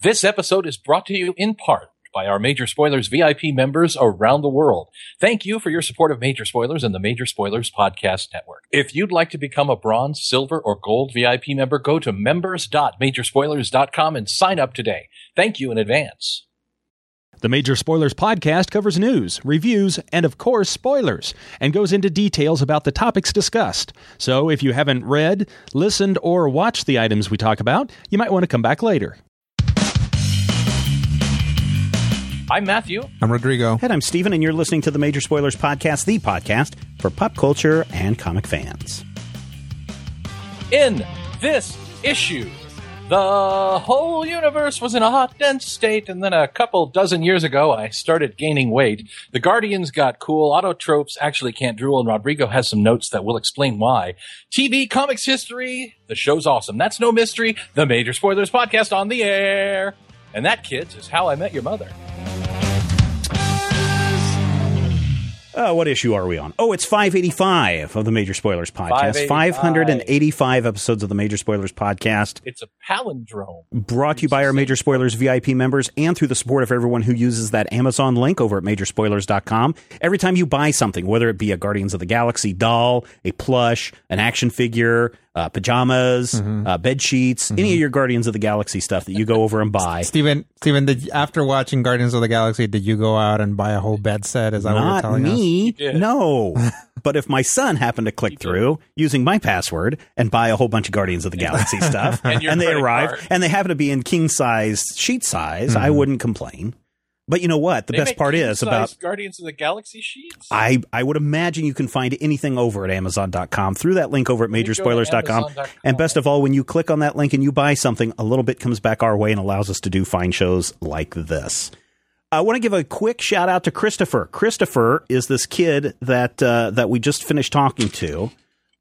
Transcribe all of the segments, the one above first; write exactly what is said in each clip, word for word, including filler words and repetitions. This episode is brought to you in part by our Major Spoilers V I P members around the world. Thank you for your support of Major Spoilers and the Major Spoilers Podcast Network. If you'd like to become a bronze, silver, or gold V I P member, go to members dot major spoilers dot com and sign up today. Thank you in advance. The Major Spoilers Podcast covers news, reviews, and of course, spoilers, and goes into details about the topics discussed. So if you haven't read, listened, or watched the items we talk about, you might want to come back later. I'm Matthew. I'm Rodrigo. And I'm Steven, and you're listening to the Major Spoilers Podcast, the podcast for pop culture and comic fans. In this issue, the whole universe was in a hot, dense state, and then a couple dozen years ago, I started gaining weight. The Guardians got cool, Autotropes actually can't drool, and Rodrigo has some notes that will explain why. T V, comics history, the show's awesome. That's no mystery. The Major Spoilers Podcast on the air. And that, kids, is how I met your mother. Uh, what issue are we on? Oh, it's five eighty-five of the Major Spoilers Podcast. five eighty-five episodes of the Major Spoilers Podcast. It's a palindrome. Brought to you by our Major Spoilers V I P members and through the support of everyone who uses that Amazon link over at major spoilers dot com. Every time you buy something, whether it be a Guardians of the Galaxy doll, a plush, an action figure, uh, pajamas, mm-hmm. uh, bed sheets, mm-hmm. any of your Guardians of the Galaxy stuff that you go over and buy. Steven, Steven, did, after watching Guardians of the Galaxy, did you go out and buy a whole bed set? Is that Not what you're telling me. us? No, but if my son happened to click through using my password and buy a whole bunch of Guardians of the Galaxy stuff and, and they arrive card. and they happen to be in king size sheet size, mm-hmm. I wouldn't complain. But you know what? The they best part is about Guardians of the Galaxy sheets. I, I would imagine you can find anything over at amazon dot com through that link over at major spoilers dot com. And best of all, when you click on that link and you buy something, a little bit comes back our way and allows us to do fine shows like this. I want to give a quick shout out to Christopher. Christopher is this kid that uh, that we just finished talking to,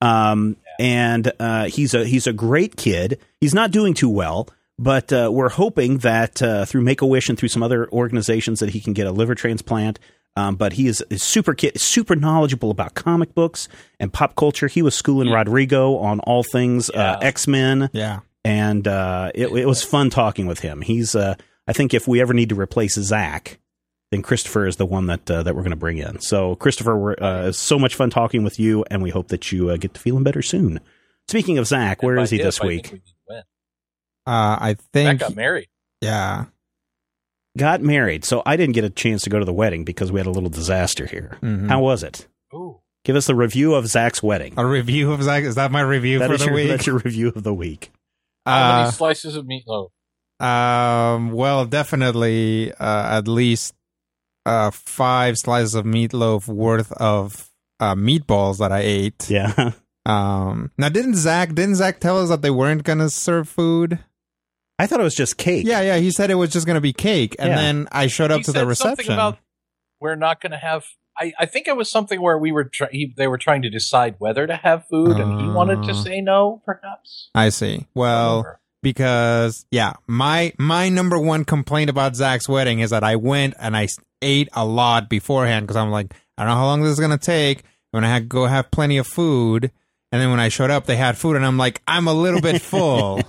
um, and uh, he's a he's a great kid. He's not doing too well, but uh, we're hoping that uh, through Make-A-Wish and through some other organizations that he can get a liver transplant. Um, but he is a super kid, super knowledgeable about comic books and pop culture. He was schooling yeah. Rodrigo on all things yeah. uh, X-Men, yeah, and uh, it, it was fun talking with him. He's uh, I think if we ever need to replace Zach, then Christopher is the one that uh, that we're going to bring in. So, Christopher, we're, uh, it's so much fun talking with you, and we hope that you uh, get to feeling better soon. Speaking of Zach, where is he this week? I think. We uh, I think Zach got married. Yeah. Got married. So, I didn't get a chance to go to the wedding because we had a little disaster here. Mm-hmm. How was it? Ooh. Give us the review of Zach's wedding. A review of Zach? Is that my review that for the your, week? That's your review of the week. Uh, How many slices of meatloaf? Um, well, definitely, uh, at least, uh, five slices of meatloaf worth of, uh, meatballs that I ate. Yeah. Um, now didn't Zach, didn't Zach tell us that they weren't gonna serve food? I thought it was just cake. Yeah, yeah, he said it was just gonna be cake, and yeah. then I showed up he to the reception. Something about we're not gonna have, I, I think it was something where we were, try, he, they were trying to decide whether to have food, uh, and he wanted to say no, perhaps. I see. Well... Or, Because, yeah, my my number one complaint about Zach's wedding is that I went and I ate a lot beforehand because I'm like, I don't know how long this is going to take. I'm going to go have plenty of food. And then when I showed up, they had food. And I'm like, I'm a little bit full.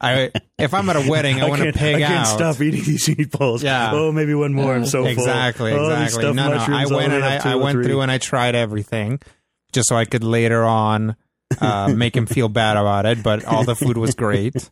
I If I'm at a wedding, I, I want to pig out. I can't out. stop eating these meatballs. Yeah. Oh, maybe one more. I'm so exactly, full. Exactly, exactly. Oh, no, no, I went, and I, I went through and I tried everything just so I could later on. uh, make him feel bad about it, but all the food was great.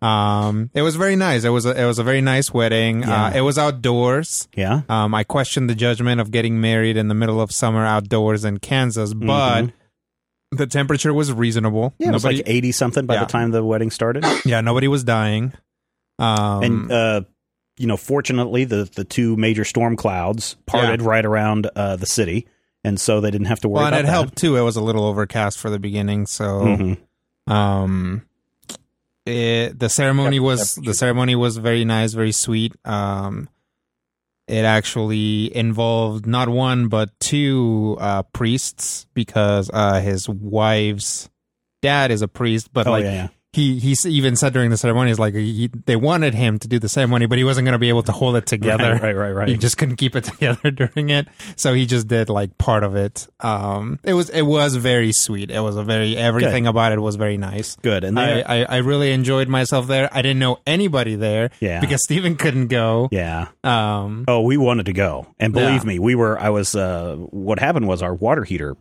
Um, it was very nice. It was a, it was a very nice wedding. Yeah. Uh, it was outdoors. Yeah. Um, I questioned the judgment of getting married in the middle of summer outdoors in Kansas, but mm-hmm. the temperature was reasonable. Yeah, it nobody, was like eighty something by yeah. the time the wedding started. Yeah, nobody was dying. Um, and uh, you know, fortunately, the the two major storm clouds parted yeah. right around uh, the city. And so they didn't have to worry well, about that. Well, and it helped, too. It was a little overcast for the beginning, so mm-hmm. um, it, the ceremony yep, was the ceremony was very nice, very sweet. Um, it actually involved not one, but two uh, priests, because uh, his wife's dad is a priest, but oh, like yeah, yeah. he he even said during the ceremony, is like he, they wanted him to do the ceremony, but he wasn't going to be able to hold it together. Right, right, right, right. He just couldn't keep it together during it, so he just did like part of it. Um, it was it was very sweet. It was a very everything Good. about it was very nice. Good, and I, I I really enjoyed myself there. I didn't know anybody there, yeah, because Steven couldn't go. Yeah. Um. Oh, we wanted to go, and believe yeah. me, we were. I was. Uh, what happened was our water heater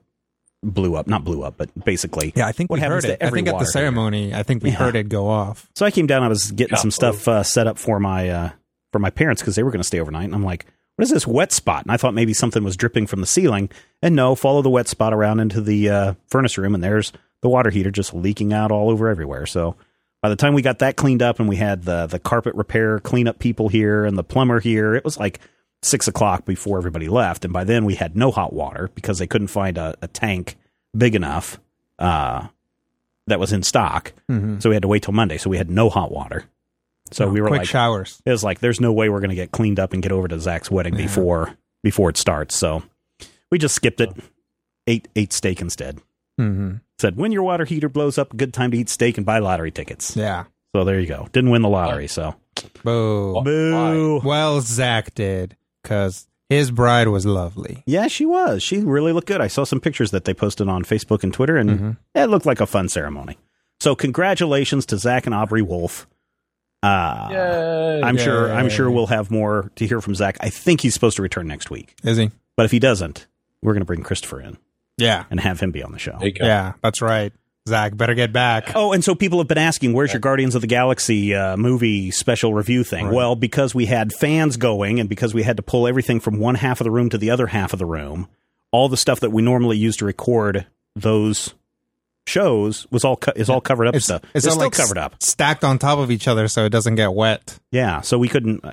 blew up, not blew up, but basically, yeah, I think what we heard it. I think at the ceremony, here. I think we yeah. heard it go off. So I came down. I was getting yeah. some stuff uh, set up for my uh, for my parents because they were going to stay overnight. And I'm like, "What is this wet spot?" And I thought maybe something was dripping from the ceiling. And no, follow the wet spot around into the uh, furnace room, and there's the water heater just leaking out all over everywhere. So by the time we got that cleaned up, and we had the the carpet repair cleanup people here and the plumber here, it was like six o'clock before everybody left, and by then we had no hot water because they couldn't find a, a tank big enough uh, that was in stock. Mm-hmm. So we had to wait till Monday. So we had no hot water. So oh, we were quick like showers. It was like there's no way we're going to get cleaned up and get over to Zach's wedding yeah. before before it starts. So we just skipped it. Ate ate steak instead. Mm-hmm. Said when your water heater blows up, good time to eat steak and buy lottery tickets. Yeah. So there you go. Didn't win the lottery. So boo boo. Well, Zach did. Because his bride was lovely. Yeah, she was. She really looked good. I saw some pictures that they posted on Facebook and Twitter, and mm-hmm. it looked like a fun ceremony. So congratulations to Zach and Aubrey Wolf. Uh, Yay, I'm yay, sure yay, I'm yay. sure we'll have more to hear from Zach. I think he's supposed to return next week. Is he? But if he doesn't, we're going to bring Christopher in. Yeah. And have him be on the show. Yeah, that's right. Zach, better get back. Oh, and so people have been asking, where's your Guardians of the Galaxy uh, movie special review thing? Right. Well, because we had fans going and because we had to pull everything from one half of the room to the other half of the room, all the stuff that we normally use to record those shows was all co- is all covered up. It's, stuff. It's, it's all still like covered up. Stacked on top of each other so it doesn't get wet. Yeah, so we couldn't... Uh,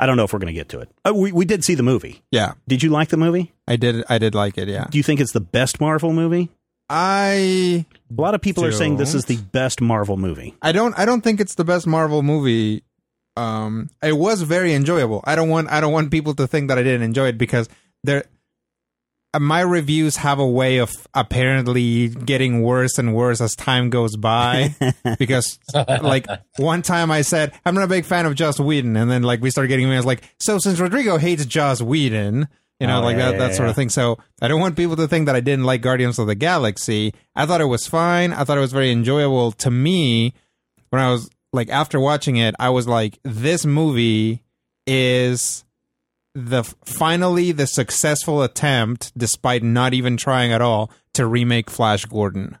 I don't know if we're going to get to it. Oh, we, we did see the movie. Yeah. Did you like the movie? I did. I did like it, yeah. Do you think it's the best Marvel movie? I a lot of people don't. are saying this is the best Marvel movie. I don't I don't think it's the best Marvel movie. Um, it was very enjoyable. I don't want I don't want people to think that I didn't enjoy it because there my reviews have a way of apparently getting worse and worse as time goes by because like one time I said I'm not a big fan of Joss Whedon and then like we started getting emails like so since Rodrigo hates Joss Whedon You know, oh, like yeah, that, that yeah, sort yeah. of thing. So I don't want people to think that I didn't like Guardians of the Galaxy. I thought it was fine. I thought it was very enjoyable. To me, when I was like after watching it, I was like, this movie is the finally the successful attempt, despite not even trying at all, to remake Flash Gordon.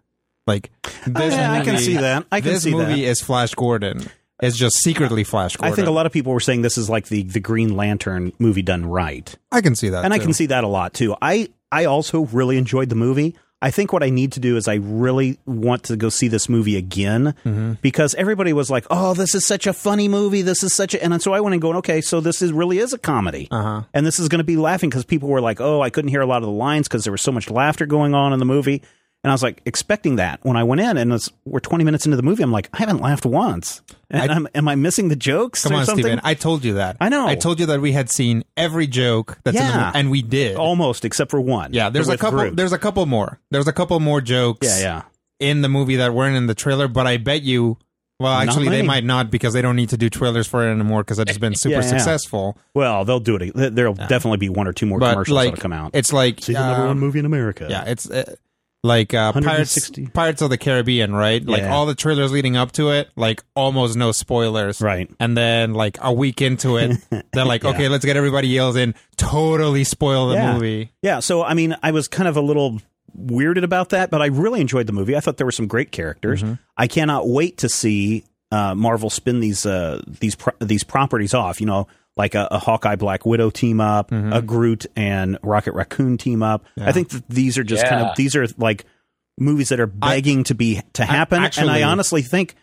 Like this, oh, yeah, movie, I can see that. I can this see movie that. is Flash Gordon. It's just secretly Flash Gordon. I think a lot of people were saying this is like the, the Green Lantern movie done right. I can see that, And too. I can see that a lot, too. I, I also really enjoyed the movie. I think what I need to do is I really want to go see this movie again mm-hmm. because everybody was like, oh, this is such a funny movie. This is such a... And so I went and going, okay, so this is really is a comedy. Uh-huh. And this is going to be laughing because people were like, oh, I couldn't hear a lot of the lines because there was so much laughter going on in the movie. And I was like expecting that when I went in, and it's, we're twenty minutes into the movie. I'm like, I haven't laughed once. And I, I'm, am I missing the jokes? Come or on, something? Steven. I told you that. I know. I told you that we had seen every joke that's yeah. in the movie, and we did almost, except for one. Yeah, there's a couple. Groot. There's a couple more. There's a couple more jokes. Yeah, yeah. in the movie that weren't in the trailer, but I bet you. Well, actually, they might not because they don't need to do trailers for it anymore because it's been super yeah, yeah. successful. Well, they'll do it. There'll yeah. definitely be one or two more but commercials like, that'll come out. It's like see the number um, one movie in America. Yeah, it's. Uh, Like uh, Pirates, Pirates of the Caribbean, right? Yeah. Like all the trailers leading up to it, like almost no spoilers. Right. And then like a week into it, they're like, yeah. okay, let's get everybody else in. Totally spoil the yeah. movie. Yeah. So, I mean, I was kind of a little weirded about that, but I really enjoyed the movie. I thought there were some great characters. Mm-hmm. I cannot wait to see uh, Marvel spin these uh, these pro- these properties off, you know. Like a, a Hawkeye Black Widow team up, mm-hmm. a Groot and Rocket Raccoon team up. Yeah. I think that these are just yeah. kind of, these are like movies that are begging I, to be, to happen. I actually, and I honestly think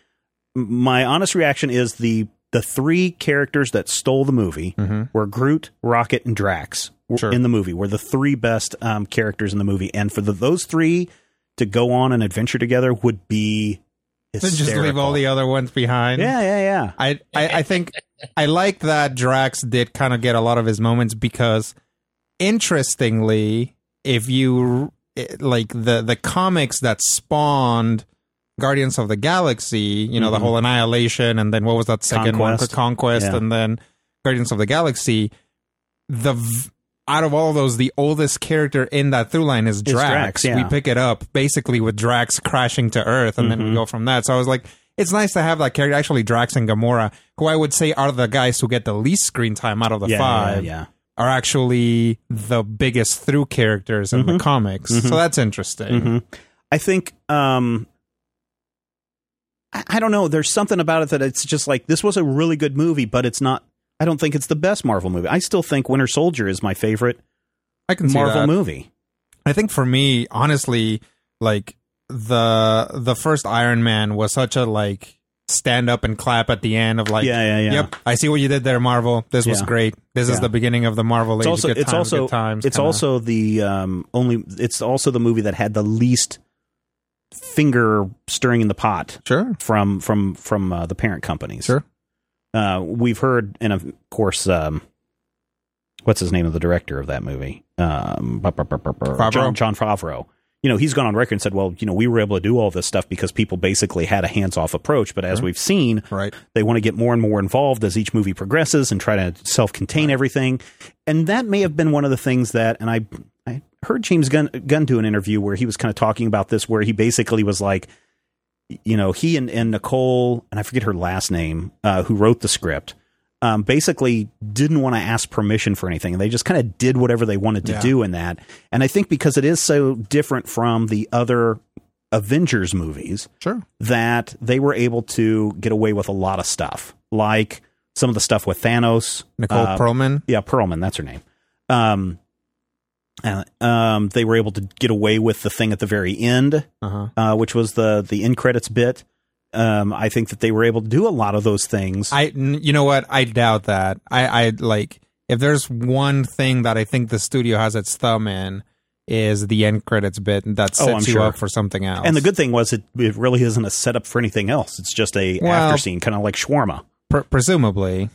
my honest reaction is the, the three characters that stole the movie mm-hmm. were Groot, Rocket, and Drax sure. in the movie were the three best um, characters in the movie. And for the, those three to go on an adventure together would be hysterical. Just leave all the other ones behind. Yeah, yeah, yeah. I, I, I think I like that Drax did kind of get a lot of his moments because, interestingly, if you like the the comics that spawned Guardians of the Galaxy, you know, mm-hmm. the whole Annihilation, and then what was that second Conquest. one? Conquest, yeah. and then Guardians of the Galaxy. The v- out of all of those, the oldest character in that through line is Drax. Drax yeah. We pick it up basically with Drax crashing to Earth, and mm-hmm. then we go from that. So I was like, it's nice to have that character. Actually, Drax and Gamora, who I would say are the guys who get the least screen time out of the yeah, five, yeah, yeah. are actually the biggest through characters in mm-hmm. the comics. Mm-hmm. So that's interesting. Mm-hmm. I think, um, I, I don't know, there's something about it that it's just like, this was a really good movie, but it's not, I don't think it's the best Marvel movie. I still think Winter Soldier is my favorite I can Marvel movie. I think for me, honestly, like, the the first Iron Man was such a, like, stand up and clap at the end of, like, yeah, yeah, yeah. yep, I see what you did there, Marvel. This yeah. was great. This yeah. is the beginning of the Marvel age. It's also, good it's times, also, good times, it's also the um, only, it's also the movie that had the least finger stirring in the pot sure. from, from, from uh, the parent companies. Sure. Uh, we've heard, and of course, um, what's his name of the director of that movie? Um, Favreau. John, John Favreau. You know, he's gone on record and said, well, you know, we were able to do all this stuff because people basically had a hands-off approach. But as right. we've seen, right. they want to get more and more involved as each movie progresses and try to self-contain right. everything. And that may have been one of the things that, and I, I heard James Gunn, Gunn do an interview where he was kind of talking about this, where he basically was like, you know, he and, and Nicole, and I forget her last name, uh, who wrote the script, um, basically didn't want to ask permission for anything. And they just kind of did whatever they wanted to yeah. do in that. And I think because it is so different from the other Avengers movies, sure. that they were able to get away with a lot of stuff, like some of the stuff with Thanos. Nicole uh, Perlman. Yeah, Perlman. That's her name. Um, Uh, um, they were able to get away with the thing at the very end, uh-huh. uh, which was the, the end credits bit. Um, I think that they were able to do a lot of those things. I, you know what? I doubt that. I, I like, if there's one thing that I think the studio has its thumb in, is the end credits bit that sets oh, you sure. up for something else. And the good thing was it, it really isn't a setup for anything else. It's just a well, after scene, kind of like shawarma. Pr- presumably.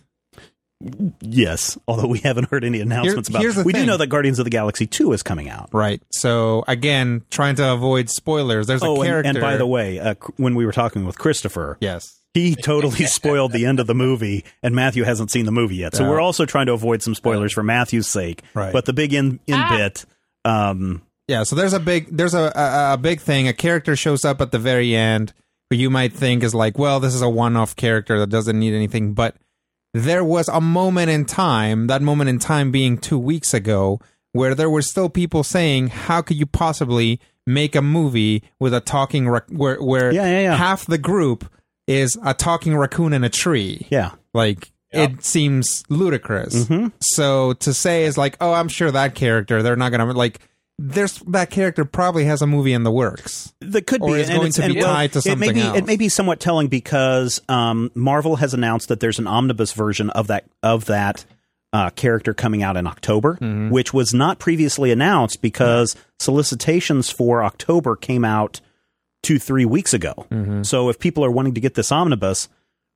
Yes, although we haven't heard any announcements Here, about it. We thing. do know that Guardians of the Galaxy two is coming out. Right. So, again, trying to avoid spoilers, there's oh, a character... And, and by the way, uh, when we were talking with Christopher, yes, he totally spoiled the end of the movie, and Matthew hasn't seen the movie yet. So yeah. we're also trying to avoid some spoilers for Matthew's sake. Right. But the big end, end ah. bit... Um, yeah, so there's a big there's a, a, a big thing. A character shows up at the very end, who you might think is like, well, this is a one-off character that doesn't need anything, but... There was a moment in time, that moment in time being two weeks ago, where there were still people saying, how could you possibly make a movie with a talking, ra- where, where yeah, yeah, yeah. half the group is a talking raccoon in a tree. Yeah. Like, yeah. it seems ludicrous. Mm-hmm. So to say is like, oh, I'm sure that character, they're not going to, like... There's that character probably has a movie in the works that could be or is and going to be tied well, to something it may be, else. It may be somewhat telling because um, Marvel has announced that there's an omnibus version of that of that uh, character coming out in October, mm-hmm. which was not previously announced because mm-hmm. solicitations for October came out two, three weeks ago. Mm-hmm. So if people are wanting to get this omnibus,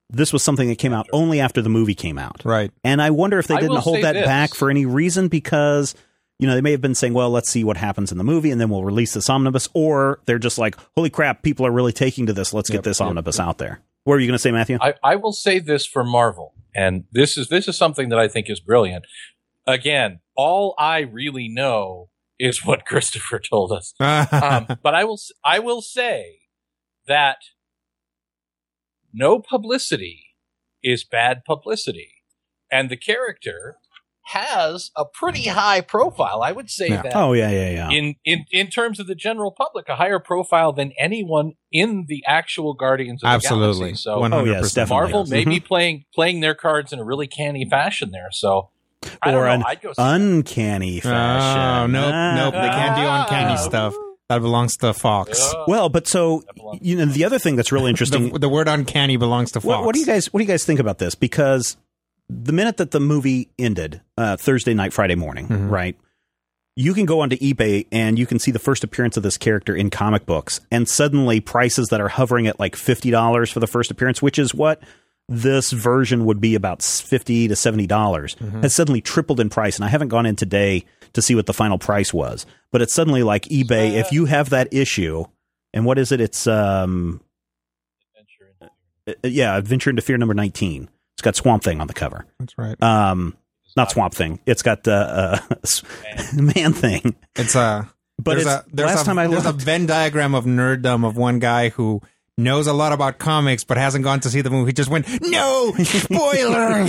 this was something that came out only after the movie came out, right? And I wonder if they didn't hold that this. back for any reason because. You know, they may have been saying, well, let's see what happens in the movie and then we'll release this omnibus. Or they're just like, holy crap, people are really taking to this. Let's yep, get this yep, omnibus yep. out there. What were you going to say, Matthew? I, I will say this for Marvel. And this is this is something that I think is brilliant. Again, all I really know is what Christopher told us. um, but I will I will say that no publicity is bad publicity. And the character... has a pretty high profile. I would say yeah. that oh, yeah, yeah, yeah. In, in, in terms of the general public, a higher profile than anyone in the actual Guardians of Absolutely. the Galaxy. So oh, yes, Marvel yes. may mm-hmm. be playing playing their cards in a really canny fashion there. So I Or don't know, an uncanny fashion. Oh, nope, ah. nope. They can't do uncanny stuff. That belongs to Fox. Yeah. Well, but so, you know, the other thing that's really interesting... the, the word uncanny belongs to Fox. What, what do you guys, what do you guys think about this? Because... the minute that the movie ended, uh, Thursday night, Friday morning, mm-hmm. right? You can go onto eBay and you can see the first appearance of this character in comic books. And suddenly prices that are hovering at like fifty dollars for the first appearance, which is what this version would be about fifty to seventy dollars, mm-hmm. has suddenly tripled in price. And I haven't gone in today to see what the final price was, but it's suddenly like eBay. Uh, if you have that issue, and what is it? It's um, yeah, Adventure into Fear number nineteen. It's got Swamp Thing on the cover. That's right. Um, not Swamp Thing. It's got uh, uh, Man Thing. It's uh, but it's, a. But last a, time I looked, there's a Venn diagram of nerddom of one guy who knows a lot about comics but hasn't gone to see the movie. He just went, no spoiler.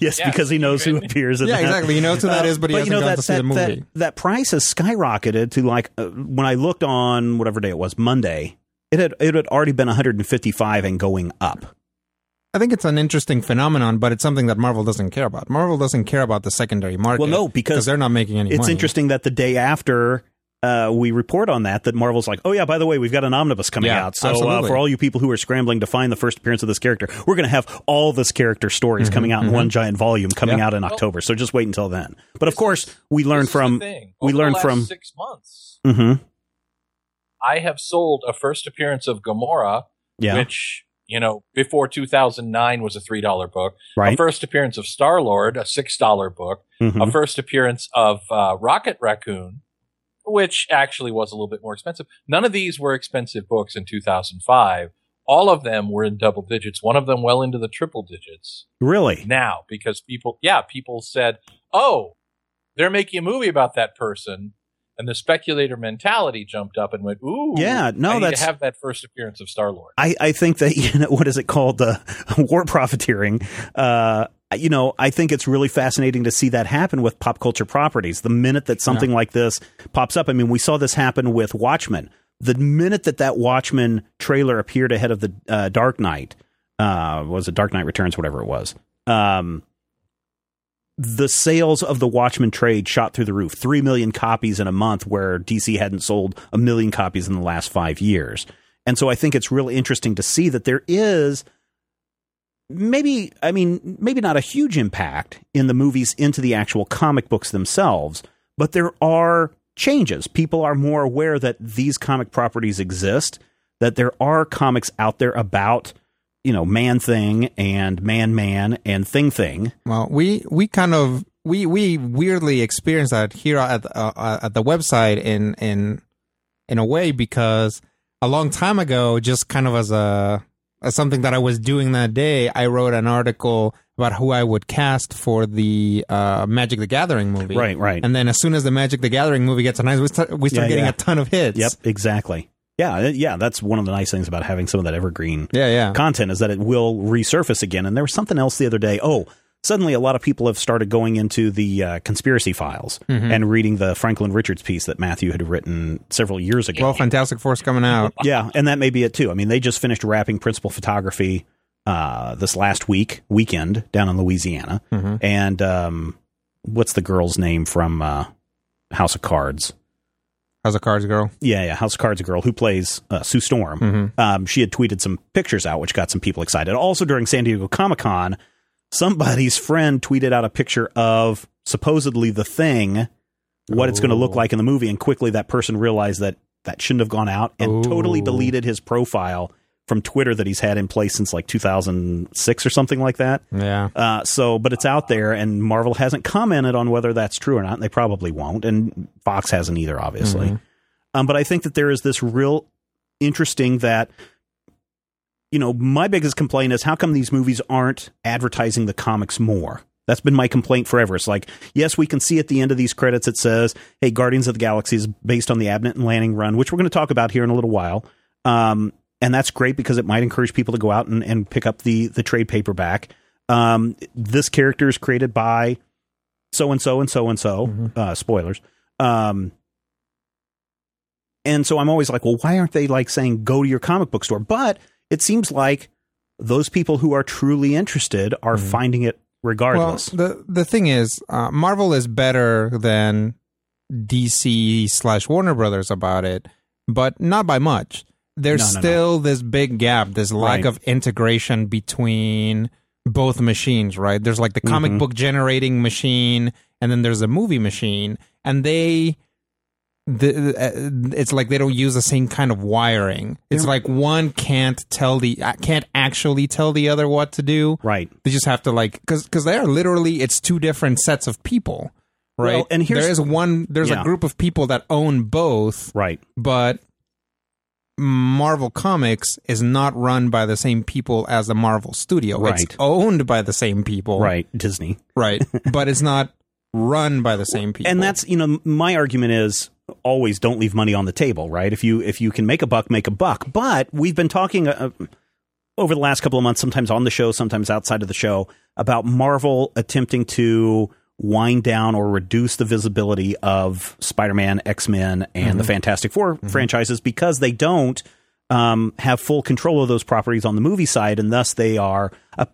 Yes, yeah, because he knows who appears in yeah, that. Yeah, exactly. He knows who that is, but he uh, but hasn't you know, gone that, to see that, the movie. That, that price has skyrocketed to, like, uh, when I looked on whatever day it was, Monday, it had it had already been one hundred fifty-five and going up. I think it's an interesting phenomenon, but it's something that Marvel doesn't care about. Marvel doesn't care about the secondary market. Well, no, because they're not making any it's money. It's interesting that the day after uh, we report on that, that Marvel's like, oh, yeah, by the way, we've got an omnibus coming yeah, out. So uh, for all you people who are scrambling to find the first appearance of this character, we're going to have all this character stories mm-hmm, coming out mm-hmm. in one giant volume coming yeah. out in October. So just wait until then. But, of course, we learn from – we learn from – six months, mm-hmm. I have sold a first appearance of Gamora, yeah. which – you know, before two thousand nine was a three dollar book. Right. A first appearance of Star-Lord, a six dollar book. Mm-hmm. A first appearance of uh, Rocket Raccoon, which actually was a little bit more expensive. None of these were expensive books in two thousand five. All of them were in double digits. One of them well into the triple digits. Really? Now, because people, yeah, people said, oh, they're making a movie about that person. And the speculator mentality jumped up and went, ooh, yeah, no, I need that's, to have that first appearance of Star-Lord. I, I think that, you know, what is it called? The war profiteering. Uh, you know, I think it's really fascinating to see that happen with pop culture properties. The minute that something yeah. like this pops up. I mean, we saw this happen with Watchmen. The minute that that Watchmen trailer appeared ahead of the uh, Dark Knight, uh, was it Dark Knight Returns, whatever it was, um, the sales of the Watchmen trade shot through the roof. Three million copies in a month where D C hadn't sold a million copies in the last five years. And so I think it's really interesting to see that there is maybe, I mean, maybe not a huge impact in the movies into the actual comic books themselves, but there are changes. People are more aware that these comic properties exist, that there are comics out there about, you know, Man Thing and Man Man and Thing Thing. Well, we we kind of we we weirdly experienced that here at uh, at the website in in in a way, because a long time ago, just kind of as a as something that I was doing that day, I wrote an article about who I would cast for the uh, Magic the Gathering movie. Right, right. And then as soon as the Magic the Gathering movie gets a nice, we start, we start yeah, getting yeah. a ton of hits. Yep, exactly. Yeah, yeah, that's one of the nice things about having some of that evergreen yeah, yeah. content is that it will resurface again. And there was something else the other day. Oh, suddenly a lot of people have started going into the uh, conspiracy files mm-hmm. and reading the Franklin Richards piece that Matthew had written several years ago. Well, Fantastic Four's coming out. Yeah, and that may be it, too. I mean, they just finished wrapping Principal Photography uh, this last week, weekend, down in Louisiana. Mm-hmm. And um, what's the girl's name from uh, House of Cards? House of Cards girl? Yeah, yeah, House of Cards girl who plays uh, Sue Storm. Mm-hmm. Um, she had tweeted some pictures out, which got some people excited. Also, during San Diego Comic-Con, somebody's friend tweeted out a picture of supposedly the Thing, what Ooh. It's going to look like in the movie, and quickly that person realized that that shouldn't have gone out and Ooh. Totally deleted his profile from Twitter that he's had in place since like two thousand six or something like that. Yeah. Uh, so, but it's out there, and Marvel hasn't commented on whether that's true or not. And they probably won't. And Fox hasn't either, obviously. Mm-hmm. Um, but I think that there is this real interesting that, you know, my biggest complaint is how come these movies aren't advertising the comics more? That's been my complaint forever. It's like, yes, we can see at the end of these credits, it says, hey, Guardians of the Galaxy is based on the Abnett and Lanning run, which we're going to talk about here in a little while. Um, And that's great because it might encourage people to go out and, and pick up the the trade paperback. Um, this character is created by so-and-so and so-and-so, mm-hmm. uh, spoilers. Um, and so I'm always like, well, why aren't they like saying go to your comic book store? But it seems like those people who are truly interested are mm-hmm. finding it regardless. Well, the, the thing is, uh, Marvel is better than D C slash Warner Brothers about it, but not by much. There's no, no, still no. this big gap, this lack right. of integration between both machines, right? There's like the comic mm-hmm. book generating machine, and then there's a movie machine, and they, the, uh, it's like they don't use the same kind of wiring. It's yeah. like one can't tell the, can't actually tell the other what to do. Right. They just have to like, because because they are literally, it's two different sets of people, right? Well, and here's, there is one, there's yeah. a group of people that own both, right? But Marvel Comics is not run by the same people as the Marvel Studio. Right. It's owned by the same people. Right. Disney. Right. But it's not run by the same people. And that's, you know, my argument is always don't leave money on the table, right? If you if you can make a buck, make a buck. But we've been talking uh, over the last couple of months, sometimes on the show, sometimes outside of the show, about Marvel attempting to wind down or reduce the visibility of Spider-Man, X-Men, and mm-hmm. the Fantastic Four mm-hmm. franchises because they don't um, have full control of those properties on the movie side, and thus they are uh,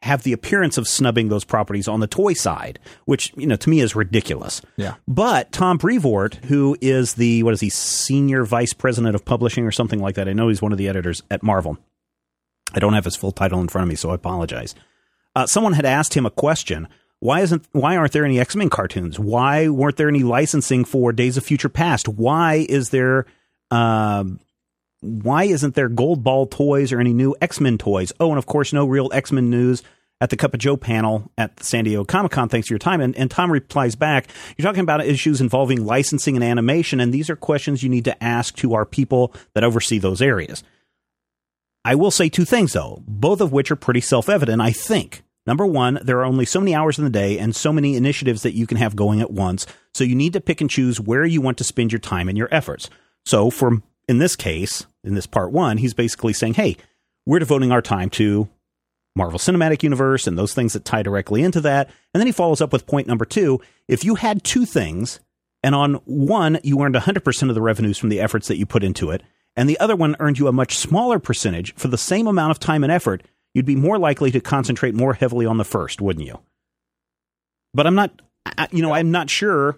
have the appearance of snubbing those properties on the toy side, which, you know, to me is ridiculous. Yeah. But Tom Brevoort, who is the, what is he, senior vice president of publishing or something like that. I know he's one of the editors at Marvel. I don't have his full title in front of me, so I apologize. Uh, someone had asked him a question. Why isn't why aren't there any X-Men cartoons? Why weren't there any licensing for Days of Future Past? Why is there um, why isn't there Gold Ball toys or any new X-Men toys? Oh, and of course, no real X-Men news at the Cup of Joe panel at the San Diego Comic-Con. Thanks for your time. And, and Tom replies back, you're talking about issues involving licensing and animation, and these are questions you need to ask to our people that oversee those areas. I will say two things, though, both of which are pretty self-evident, I think. Number one, there are only so many hours in the day and so many initiatives that you can have going at once, so you need to pick and choose where you want to spend your time and your efforts. So for, in this case, in this part one, he's basically saying, hey, we're devoting our time to Marvel Cinematic Universe and those things that tie directly into that. And then he follows up with point number two. If you had two things, and on one, you earned one hundred percent of the revenues from the efforts that you put into it, and the other one earned you a much smaller percentage for the same amount of time and effort, you'd be more likely to concentrate more heavily on the first, wouldn't you? But I'm not, I, you know, I'm not sure.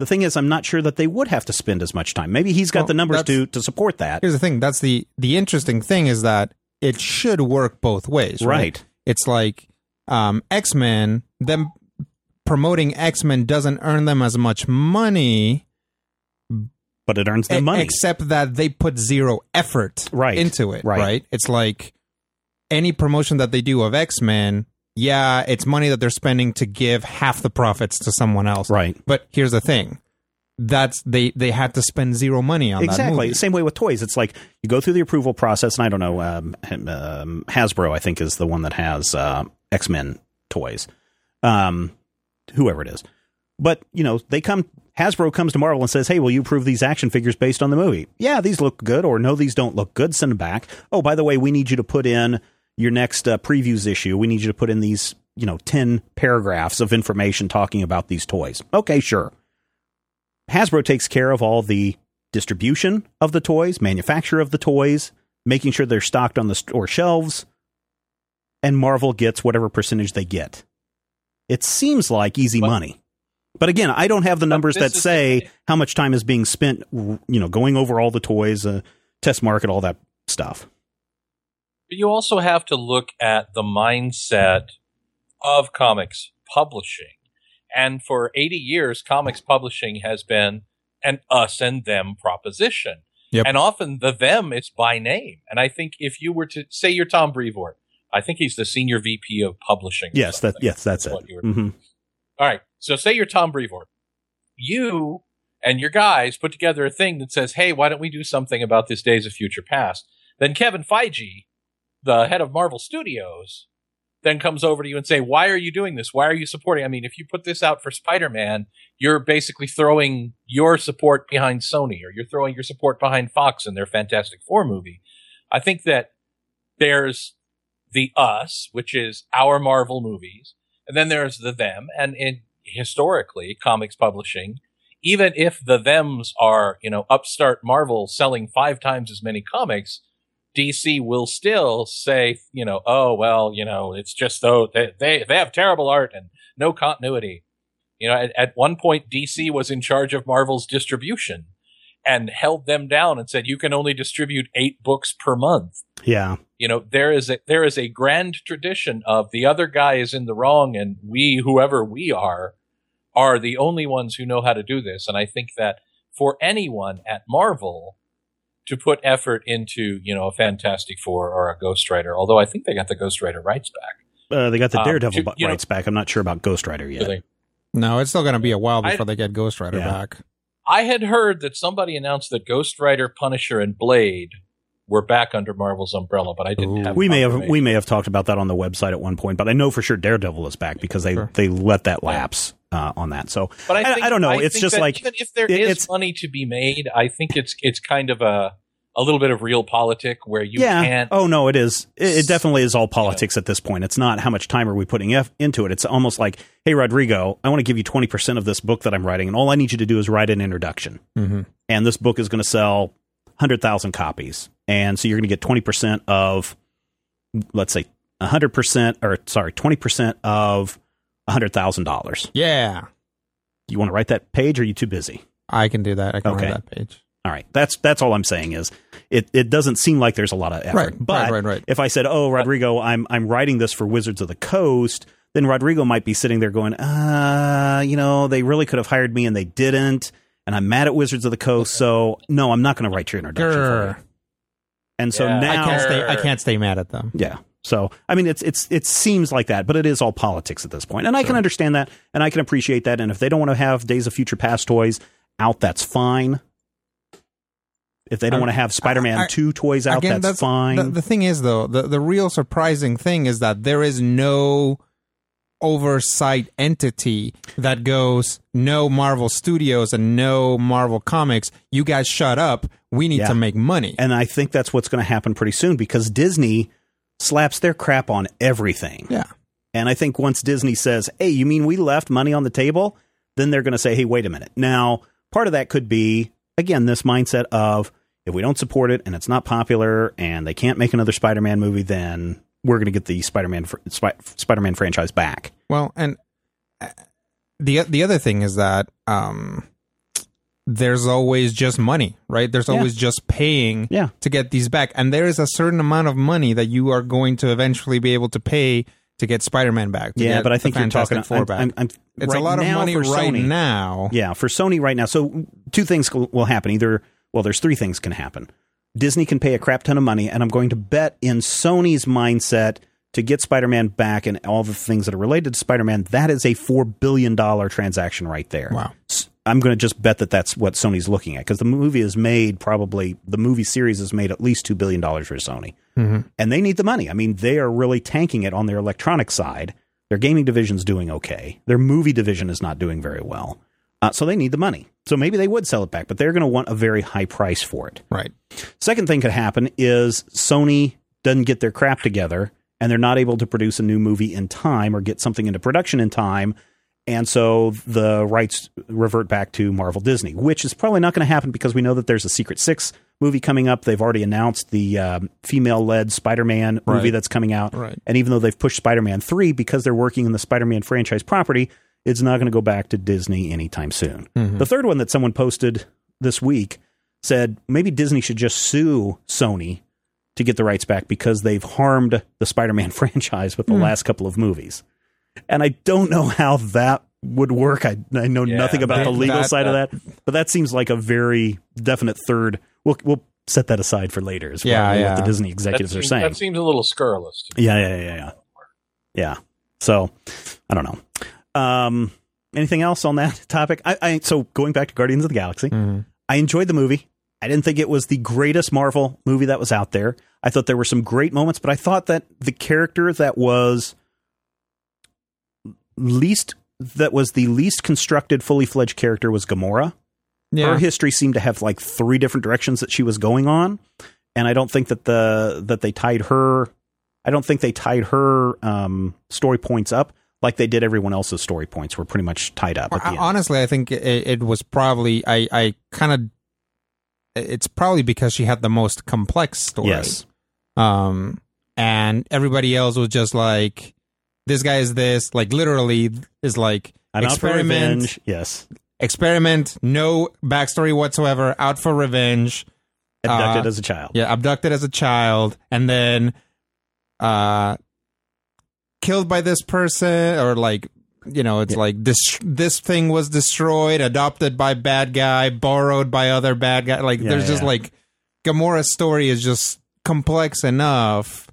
The thing is, I'm not sure that they would have to spend as much time. Maybe he's got well, the numbers to, to support that. Here's the thing. That's the, the interesting thing is that it should work both ways, right? right. It's like um, X-Men, them promoting X-Men doesn't earn them as much money. But it earns them e- money. Except that they put zero effort right. into it, right. right? It's like any promotion that they do of X-Men, yeah, it's money that they're spending to give half the profits to someone else. Right. But here's the thing. That's they, they had to spend zero money on exactly. that movie. Same way with toys. It's like you go through the approval process, and I don't know, um, um, Hasbro, I think, is the one that has uh, X-Men toys. Um, whoever it is. But, you know, they come... Hasbro comes to Marvel and says, hey, will you approve these action figures based on the movie? Yeah, these look good, or no, these don't look good. Send them back. Oh, by the way, we need you to put in your next uh, previews issue. We need you to put in these, you know, ten paragraphs of information talking about these toys. Okay, sure. Hasbro takes care of all the distribution of the toys, manufacture of the toys, making sure they're stocked on the store shelves, and Marvel gets whatever percentage they get. It seems like easy what? money. But again, I don't have the numbers that say how much time is being spent, you know, going over all the toys, uh, test market, all that stuff. But you also have to look at the mindset of comics publishing. And for eighty years, comics publishing has been an us and them proposition. Yep. And often the them is by name. And I think if you were to say you're Tom Brevoort, I think he's the senior V P of publishing. Yes, that, yes, that's, that's it. You were mm-hmm. All right. So say you're Tom Brevoort. You and your guys put together a thing that says, hey, why don't we do something about this Days of Future Past? Then Kevin Feige, the head of Marvel Studios, then comes over to you and say, why are you doing this? Why are you supporting? I mean, if you put this out for Spider-Man, you're basically throwing your support behind Sony, or you're throwing your support behind Fox and their Fantastic Four movie. I think that there's the us, which is our Marvel movies, and then there's the them, and in historically, comics publishing, even if the thems are, you know, upstart Marvel selling five times as many comics, D C will still say, you know, oh, well, you know, it's just, oh, they, they, they have terrible art and no continuity. You know, at, at one point, D C was in charge of Marvel's distribution and held them down and said, you can only distribute eight books per month. Yeah. You know, there is a, there is a grand tradition of the other guy is in the wrong, and we, whoever we are, are the only ones who know how to do this. And I think that for anyone at Marvel to put effort into, you know, a Fantastic Four or a Ghost Rider, although I think they got the Ghost Rider rights back. Uh, they got the Daredevil um, to, rights know, back. I'm not sure about Ghost Rider yet. Really? No, it's still going to be a while before I, they get Ghost Rider yeah. back. I had heard that somebody announced that Ghost Rider, Punisher, and Blade we're back under Marvel's umbrella, but I didn't Ooh. have we may have we may have talked about that on the website at one point, but I know for sure Daredevil is back because they, sure. they let that lapse uh, on that. So but I, think, I, I don't know. I it's just like even if there it, is money to be made, I think it's it's kind of a a little bit of real politic where you yeah. can't. Oh no, it is. It, it definitely is all politics you know. at this point. It's not how much time are we putting F into it. It's almost like, hey, Rodrigo, I want to give you twenty percent of this book that I'm writing. And all I need you to do is write an introduction. Mm-hmm. And this book is going to sell one hundred thousand copies. And so you're going to get twenty percent of, let's say one hundred percent or sorry, twenty percent of one hundred thousand dollars. Yeah. You want to write that page? Or are you too busy? I can do that. I can okay. write that page. All right. That's that's all I'm saying is it, it doesn't seem like there's a lot of effort. Right, but right, right, right. if I said, oh, Rodrigo, I'm I'm writing this for Wizards of the Coast, then Rodrigo might be sitting there going, uh, you know, they really could have hired me and they didn't. And I'm mad at Wizards of the Coast. So, no, I'm not going to write your introduction Grr. for you. And so yeah, now I can't, stay, I can't stay mad at them. Yeah. So, I mean, it's it's it seems like that, but it is all politics at this point. And I sure. can understand that and I can appreciate that. And if they don't want to have Days of Future Past toys out, that's fine. If they don't I, want to have Spider-Man I, I, two toys out, again, that's, that's fine. The, the thing is, though, the, the real surprising thing is that there is no oversight entity that goes, no Marvel Studios and no Marvel Comics. You guys shut up. We need yeah. to make money. And I think that's what's going to happen pretty soon because Disney slaps their crap on everything. Yeah. And I think once Disney says, hey, you mean we left money on the table? Then they're going to say, hey, wait a minute. Now, part of that could be, again, this mindset of, if we don't support it and it's not popular and they can't make another Spider-Man movie, then we're going to get the Spider-Man fr- Sp- Spider-Man franchise back. Well, and the the other thing is that um, there's always just money, right? There's yeah. always just paying yeah. to get these back. And there is a certain amount of money that you are going to eventually be able to pay to get Spider-Man back. Yeah, but I think you're talking Four back. I'm, I'm, I'm, it's right a lot of money right now. Yeah, for Sony right now. So two things will happen. Either... Well, there's three things can happen. Disney can pay a crap ton of money, and I'm going to bet in Sony's mindset to get Spider-Man back and all the things that are related to Spider-Man, that is a four billion dollars transaction right there. Wow. I'm going to just bet that that's what Sony's looking at because the movie is made probably – the movie series has made at least two billion dollars for Sony. Mm-hmm. And they need the money. I mean, they are really tanking it on their electronic side. Their gaming division's doing okay. Their movie division is not doing very well. Uh, so they need the money. So maybe they would sell it back, but they're going to want a very high price for it. Right. Second thing could happen is Sony doesn't get their crap together and they're not able to produce a new movie in time or get something into production in time. And so the rights revert back to Marvel Disney, which is probably not going to happen because we know that there's a Secret Six movie coming up. They've already announced the um, female-led Spider-Man right. movie that's coming out. Right. And even though they've pushed Spider-Man three because they're working in the Spider-Man franchise property, it's not going to go back to Disney anytime soon. Mm-hmm. The third one that someone posted this week said maybe Disney should just sue Sony to get the rights back because they've harmed the Spider-Man franchise with the mm. last couple of movies. And I don't know how that would work. I, I know yeah, nothing about that, the legal that, side that, of that, but that seems like a very definite third. We'll, we'll set that aside for later is yeah, yeah. what the Disney executives seems, are saying. That seems a little scurrilous to me. Yeah, yeah, yeah, yeah. Yeah. So I don't know. Um, anything else on that topic? I, I so going back to Guardians of the Galaxy, mm-hmm. I enjoyed the movie. I didn't think it was the greatest Marvel movie that was out there. I thought there were some great moments, but I thought that the character that was least that was the least constructed, fully fledged character was Gamora. Yeah. Her history seemed to have like three different directions that she was going on, and I don't think that the that they tied her. I don't think they tied her um, story points up. Like they did everyone else's story points were pretty much tied up. At the end. Honestly, I think it, it was probably, I, I kind of, it's probably because she had the most complex story. Yes. Um, and everybody else was just like, this guy is this, like literally is like, I'm experiment. Out for revenge. Yes. Experiment, no backstory whatsoever, out for revenge. Abducted uh, as a child. Yeah, abducted as a child. And then, uh, killed by this person or like you know it's yeah. like this this thing was destroyed, adopted by bad guy, borrowed by other bad guy, like yeah, there's yeah. just like Gamora's story is just complex enough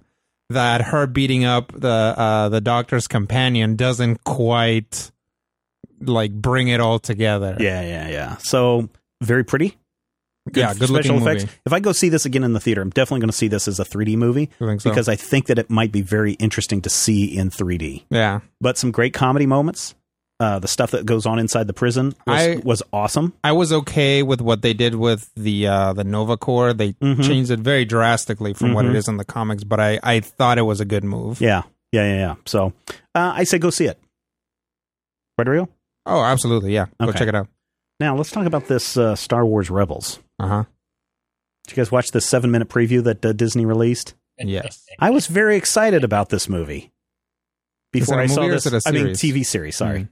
that her beating up the uh the doctor's companion doesn't quite like bring it all together. Yeah yeah yeah so very pretty, Good yeah, good special effects. Movie. If I go see this again in the theater, I'm definitely going to see this as a three D movie I think so. because I think that it might be very interesting to see in three D. Yeah. But some great comedy moments. Uh, the stuff that goes on inside the prison was, I, was awesome. I was okay with what they did with the uh, the Nova Corps. They mm-hmm. changed it very drastically from mm-hmm. what it is in the comics, but I, I thought it was a good move. Yeah, yeah, yeah, yeah. So uh, I say go see it. Rodrigo? Oh, absolutely, yeah. Go okay. check it out. Now, let's talk about this uh, Star Wars Rebels. Uh-huh. Did you guys watch the seven-minute preview that uh, Disney released? Yes. I was very excited about this movie. Before I saw this, I mean, T V series, sorry. Mm-hmm.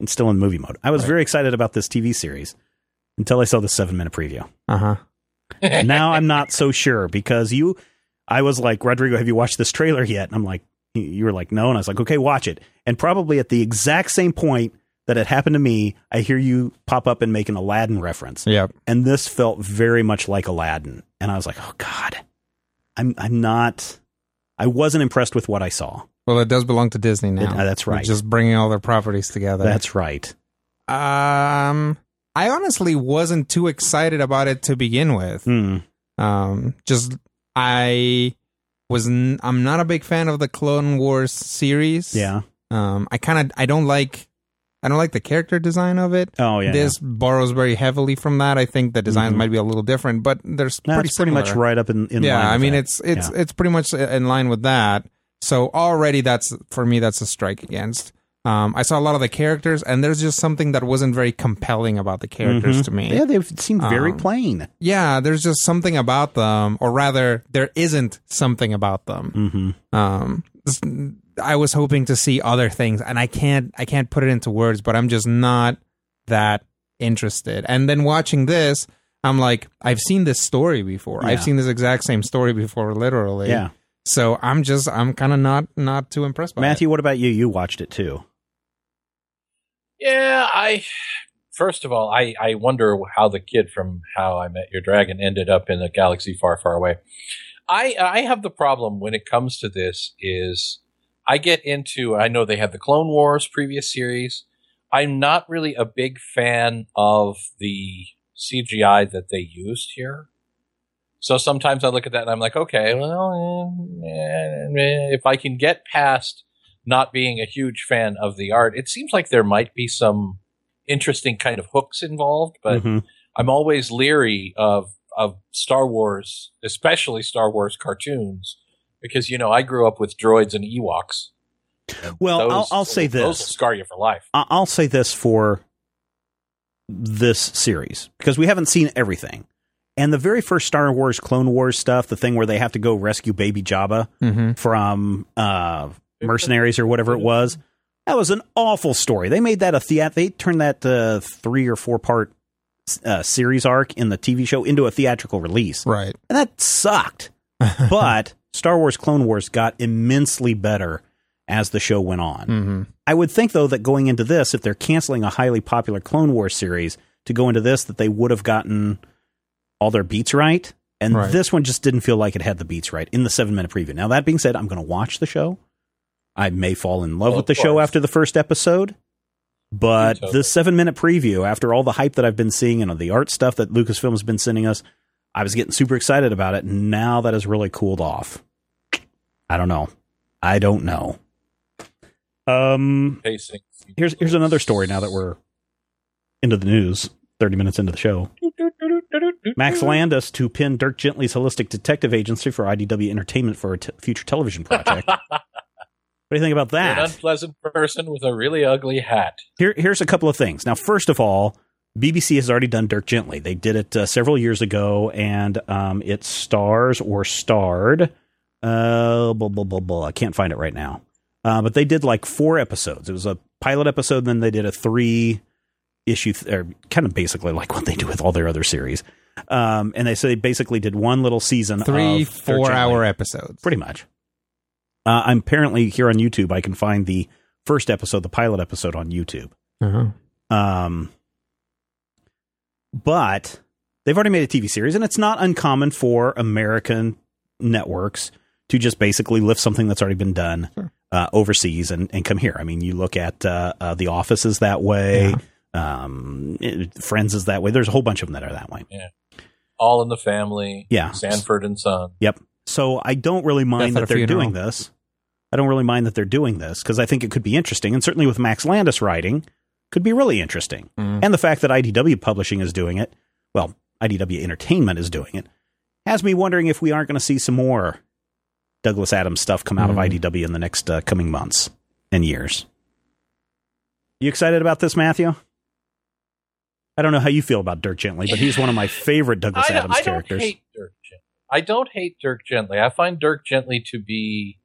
And still in movie mode. I was right. very excited about this T V series until I saw the seven minute preview. Uh huh. Now I'm not so sure because you, I was like, Rodrigo, have you watched this trailer yet? And I'm like, you were like, no. And I was like, okay, watch it. And probably at the exact same point that it happened to me, I hear you pop up and make an Aladdin reference. Yep. And this felt very much like Aladdin. And I was like, oh God, I'm, I'm not, I wasn't impressed with what I saw. Well, it does belong to Disney now. It, uh, that's right. They're just bringing all their properties together. That's right. Um, I honestly wasn't too excited about it to begin with. Mm. Um, just I was. N- I'm not a big fan of the Clone Wars series. Yeah. Um, I kind of. I don't like. I don't like the character design of it. Oh yeah. This yeah. borrows very heavily from that. I think the designs mm-hmm. might be a little different, but there's no, pretty it's pretty much right up in. in yeah. Line I mean, that. it's it's yeah. it's pretty much in line with that. So already that's, for me, that's a strike against. Um, I saw a lot of the characters, and there's just something that wasn't very compelling about the characters mm-hmm. to me. Yeah, they seem very um, plain. Yeah, there's just something about them, or rather, there isn't something about them. Mm-hmm. Um, I was hoping to see other things, and I can't, I can't put it into words, but I'm just not that interested. And then watching this, I'm like, I've seen this story before. Yeah. I've seen this exact same story before, literally. Yeah. So I'm just, I'm kind of not, not too impressed by it. Matthew, what about you? You watched it too. Yeah, I, first of all, I, I wonder how the kid from How I Met Your Dragon ended up in a galaxy far, far away. I, I have the problem when it comes to this is I get into, I know they had the Clone Wars previous series. I'm not really a big fan of the C G I that they used here. So sometimes I look at that and I'm like, okay, well, if I can get past not being a huge fan of the art, it seems like there might be some interesting kind of hooks involved, but mm-hmm. I'm always leery of, of Star Wars, especially Star Wars cartoons, because, you know, I grew up with droids and Ewoks. And well, those, I'll, I'll say those this. Those will scar you for life. I'll say this for this series, because we haven't seen everything. And the very first Star Wars Clone Wars stuff, the thing where they have to go rescue baby Jabba mm-hmm. from uh, mercenaries or whatever it was, that was an awful story. They made that a theat. They turned that uh, three or four part uh, series arc in the T V show into a theatrical release. Right. And that sucked. But Star Wars Clone Wars got immensely better as the show went on. Mm-hmm. I would think, though, that going into this, if they're canceling a highly popular Clone Wars series to go into this, that they would have gotten all their beats right, and right. this one just didn't feel like it had the beats right in the seven-minute preview. Now, that being said, I'm going to watch the show. I may fall in love well, with the course. show after the first episode, but totally. the seven-minute preview, after all the hype that I've been seeing and the art stuff that Lucasfilm has been sending us, I was getting super excited about it, and now that has really cooled off. I don't know. I don't know. Um, here's here's another story now that we're into the news, thirty minutes into the show. Max Landis to pin Dirk Gently's holistic detective agency for I D W Entertainment for a t- future television project. What do you think about that? An unpleasant person with a really ugly hat. Here, here's a couple of things. Now, first of all, B B C has already done Dirk Gently. They did it uh, several years ago, and um, it stars or starred. Uh, blah, blah, blah, blah. I can't find it right now. Uh, but they did like four episodes. It was a pilot episode, and then they did a three issue, th- or kind of basically like what they do with all their other series. Um, and they say so they basically did one little season, three of four-hour episodes, pretty much. Uh, I'm apparently here on YouTube. I can find the first episode, the pilot episode, on YouTube. Uh-huh. Um, but they've already made a T V series, and it's not uncommon for American networks to just basically lift something that's already been done sure. uh, overseas and, and come here. I mean, you look at uh, uh, The Office is that way. Yeah. Um, Friends is that way. There's a whole bunch of them that are that way. Yeah. All in the Family. Yeah. Sanford and Son. Yep. So I don't really mind Death that they're funeral. doing this. I don't really mind that they're doing this because I think it could be interesting. And certainly with Max Landis writing, could be really interesting. Mm. And the fact that I D W Publishing is doing it, well, I D W Entertainment is doing it, has me wondering if we aren't going to see some more Douglas Adams stuff come out mm. of I D W in the next uh, coming months and years. You excited about this, Matthew? I don't know how you feel about Dirk Gently, but he's one of my favorite Douglas I, Adams I characters. Don't hate Dirk Gently. I don't hate Dirk Gently. I find Dirk Gently to be...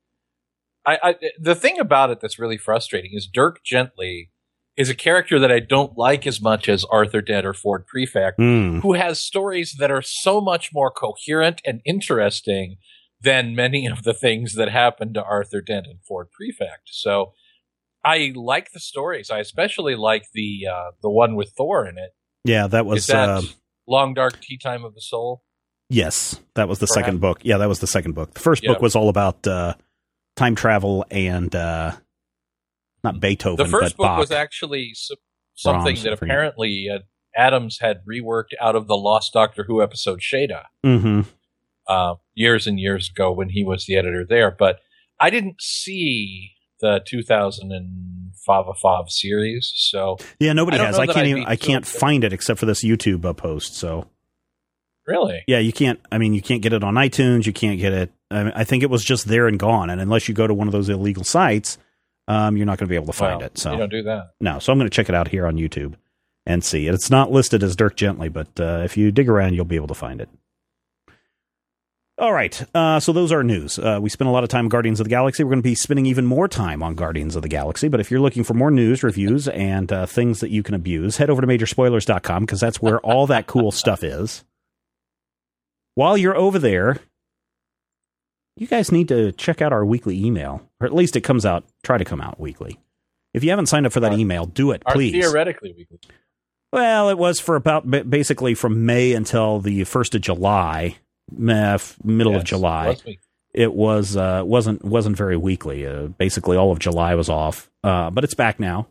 I, I the thing about it that's really frustrating is Dirk Gently is a character that I don't like as much as Arthur Dent or Ford Prefect, mm. who has stories that are so much more coherent and interesting than many of the things that happened to Arthur Dent and Ford Prefect. So I like the stories. I especially like the uh, the one with Thor in it. Yeah, that was... Is that uh, Long Dark Tea Time of the Soul? Yes, that was the Perhaps. second book. Yeah, that was the second book. The first yeah. book was all about uh, time travel and... Uh, Not Beethoven. The first but book Bach. was actually su- something Brahms, that apparently uh, Adams had reworked out of the lost Doctor Who episode Shada mm-hmm. uh, years and years ago when he was the editor there. But I didn't see the two thousand five series, so yeah, nobody I has. I can't. Even, I can't so find it except for this YouTube uh, post. So really, yeah, you can't. I mean, you can't get it on iTunes. You can't get it. I, mean, I think it was just there and gone. And unless you go to one of those illegal sites. Um, you're not going to be able to find well, it. So you don't do that. No. So I'm going to check it out here on YouTube and see it. It's not listed as Dirk Gently, but uh, if you dig around, you'll be able to find it. All right. Uh, so those are news. Uh, we spent a lot of time on Guardians of the Galaxy. We're going to be spending even more time on Guardians of the Galaxy. But if you're looking for more news, reviews, and uh, things that you can abuse, head over to major spoilers dot com because that's where all that cool stuff is. While you're over there, you guys need to check out our weekly email, or at least it comes out, try to come out weekly. If you haven't signed up for that our, email, do it, please. Theoretically weekly. Well, it was for about basically from May until the first of July, middle yes, of July. It was uh, wasn't wasn't very weekly. Uh, basically, all of July was off, uh, but it's back now,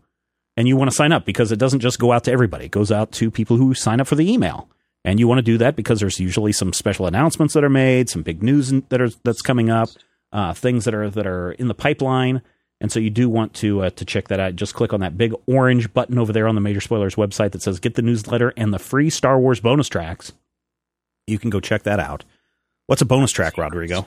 and you want to sign up because it doesn't just go out to everybody. It goes out to people who sign up for the email. And you want to do that because there's usually some special announcements that are made, some big news that are that's coming up, uh, things that are that are in the pipeline. And so you do want to uh, to check that out. Just click on that big orange button over there on the Major Spoilers website that says get the newsletter and the free Star Wars bonus tracks. You can go check that out. What's a bonus track, Rodrigo?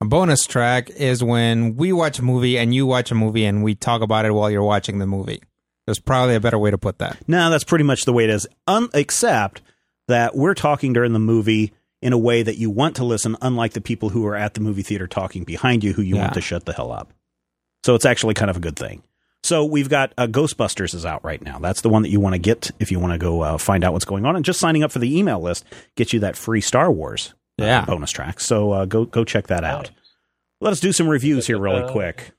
A bonus track is when we watch a movie and you watch a movie and we talk about it while you're watching the movie. There's probably a better way to put that. No, that's pretty much the way it is, um, except... that we're talking during the movie in a way that you want to listen, unlike the people who are at the movie theater talking behind you who you yeah. want to shut the hell up. So it's actually kind of a good thing. So we've got uh, Ghostbusters is out right now. That's the one that you want to get if you want to go uh, find out what's going on. And just signing up for the email list gets you that free Star Wars uh, yeah. bonus track. So uh, go go check that out. Let us do some reviews here really quick.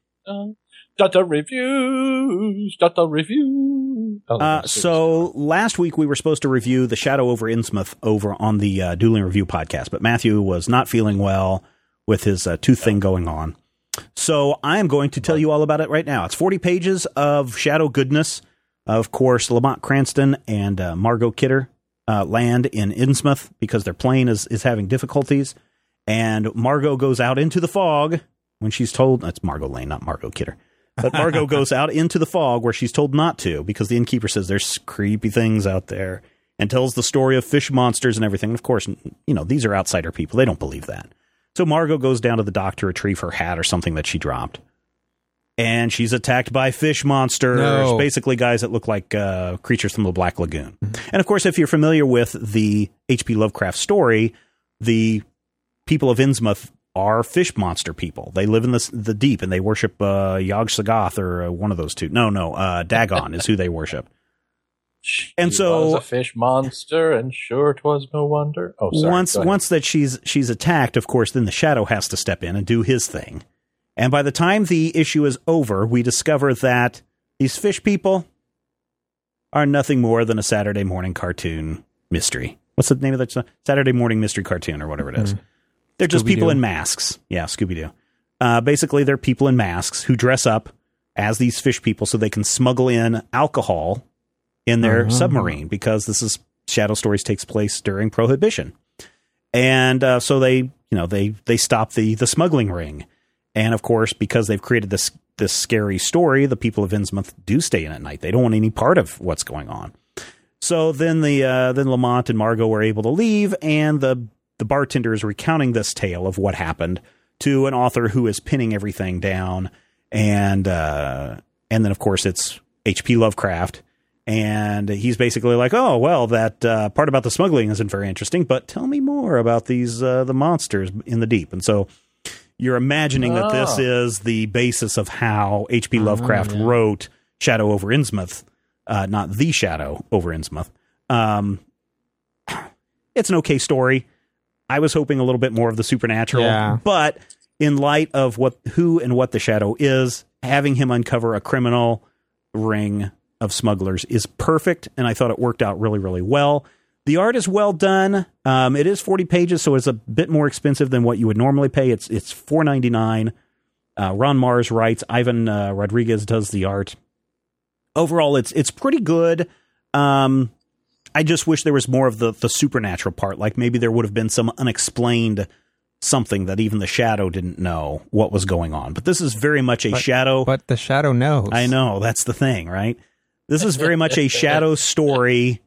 Data reviews, data review. Oh, uh, so last week we were supposed to review The Shadow Over Innsmouth over on the uh, Dueling Review podcast, but Matthew was not feeling well with his uh, tooth thing going on. So I'm going to tell you all about it right now. It's forty pages of shadow goodness. Of course, Lamont Cranston and uh, Margot Kidder uh, land in Innsmouth because their plane is, is having difficulties. And Margot goes out into the fog when she's told... That's Margot Lane, not Margot Kidder. But Margot goes out into the fog where she's told not to because the innkeeper says there's creepy things out there and tells the story of fish monsters and everything. And of course, you know, these are outsider people. They don't believe that. So Margot goes down to the dock to retrieve her hat or something that she dropped. And she's attacked by fish monsters, no. basically guys that look like uh, creatures from the Black Lagoon. Mm-hmm. And of course, if you're familiar with the H P Lovecraft story, the people of Innsmouth are fish monster people. They live in the, the deep and they worship uh, Yog-Sothoth or uh, one of those two. No, no, uh, Dagon is who they worship. And she so was a fish monster, and sure, 'twas no wonder. Oh, sorry. Once once that she's she's attacked, of course, then the Shadow has to step in and do his thing. And by the time the issue is over, we discover that these fish people are nothing more than a Saturday morning cartoon mystery. What's the name of that? Saturday morning mystery cartoon, or whatever it is. Mm-hmm. They're just Scooby-Doo. People in masks. Yeah, Scooby-Doo. Uh, basically, they're people in masks who dress up as these fish people so they can smuggle in alcohol in their uh-huh. submarine because this is Shadow Stories takes place during Prohibition. And uh, so they, you know, they they stop the the smuggling ring. And of course, because they've created this this scary story, the people of Innsmouth do stay in at night. They don't want any part of what's going on. So then the uh, then Lamont and Margot were able to leave, and the the bartender is recounting this tale of what happened to an author who is pinning everything down. And uh, and then, of course, it's H P Lovecraft. And he's basically like, oh, well, that uh, part about the smuggling isn't very interesting, but tell me more about these uh, the monsters in the deep. And so you're imagining oh. that this is the basis of how H P Lovecraft oh, yeah. wrote Shadow Over Innsmouth, uh, not The Shadow Over Innsmouth. Um, it's an okay story. I was hoping a little bit more of the supernatural, yeah. but in light of what, who and what the Shadow is, having him uncover a criminal ring of smugglers is perfect, and I thought it worked out really, really well. The art is well done. Um, it is forty pages, so it's a bit more expensive than what you would normally pay. It's it's four ninety-nine. Uh, Ron Mars writes. Ivan uh, Rodriguez does the art. Overall, it's it's pretty good. Um, I just wish there was more of the the supernatural part. Like maybe there would have been some unexplained something that even the Shadow didn't know what was going on. But this is very much a but, Shadow. But the Shadow knows. I know. That's the thing, right? This is very much a Shadow story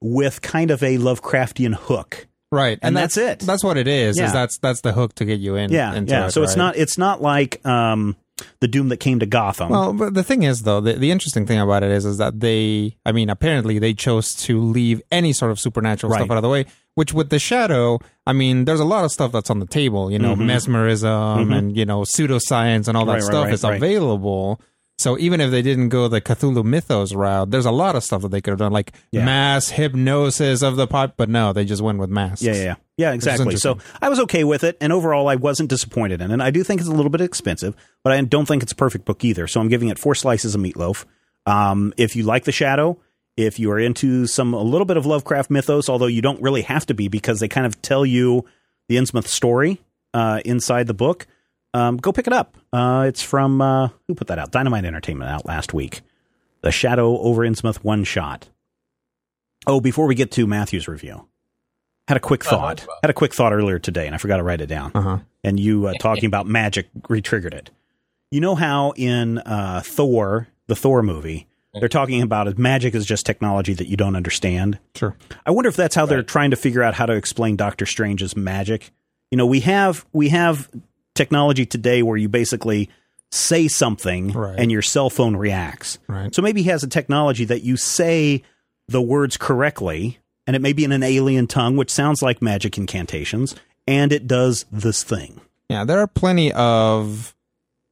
with kind of a Lovecraftian hook. Right. And, and that's, that's it. That's what it is. Yeah. is that's that's the hook to get you in. Yeah. Into yeah. it, so right? it's not it's not like um, the Doom that came to Gotham. Well, but the thing is, though, the, the interesting thing about it is, is that they I mean, apparently they chose to leave any sort of supernatural right. stuff out of the way, which with the Shadow, I mean, there's a lot of stuff that's on the table, you know, mm-hmm. mesmerism mm-hmm. and, you know, pseudoscience and all that right, stuff right, right, is right. available. So even if they didn't go the Cthulhu Mythos route, there's a lot of stuff that they could have done, like yeah. mass hypnosis of the pop. But no, they just went with masks. Yeah, yeah, yeah, exactly. So I was okay with it. And overall, I wasn't disappointed in it. And I do think it's a little bit expensive, but I don't think it's a perfect book either. So I'm giving it four slices of meatloaf. Um, if you like The Shadow, if you are into some a little bit of Lovecraft mythos, although you don't really have to be because they kind of tell you the Innsmouth story uh, inside the book. Um, go pick it up. Uh, it's from, uh, who put that out? Dynamite Entertainment out last week. The Shadow Over Innsmouth one shot. Oh, before we get to Matthew's review, had a quick thought. Had a quick thought earlier today, and I forgot to write it down. Uh-huh. And you uh, talking about magic re-triggered it. You know how in uh, Thor, the Thor movie, they're talking about magic is just technology that you don't understand? Sure. I wonder if that's how right. they're trying to figure out how to explain Doctor Strange's magic. You know, we have we have... technology today where you basically say something right. and your cell phone reacts. Right. So maybe he has a technology that you say the words correctly, and it may be in an alien tongue, which sounds like magic incantations, and it does this thing. Yeah, there are plenty of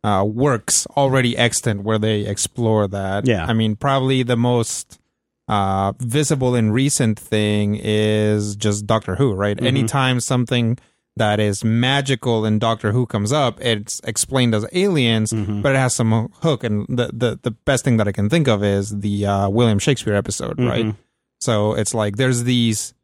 uh, works already extant where they explore that. Yeah. I mean, probably the most uh, visible and recent thing is just Doctor Who, right? Mm-hmm. Anytime something that is magical and Doctor Who comes up, it's explained as aliens, mm-hmm. but it has some hook. And the, the, the best thing that I can think of is the uh, William Shakespeare episode, mm-hmm. right? So it's like there's these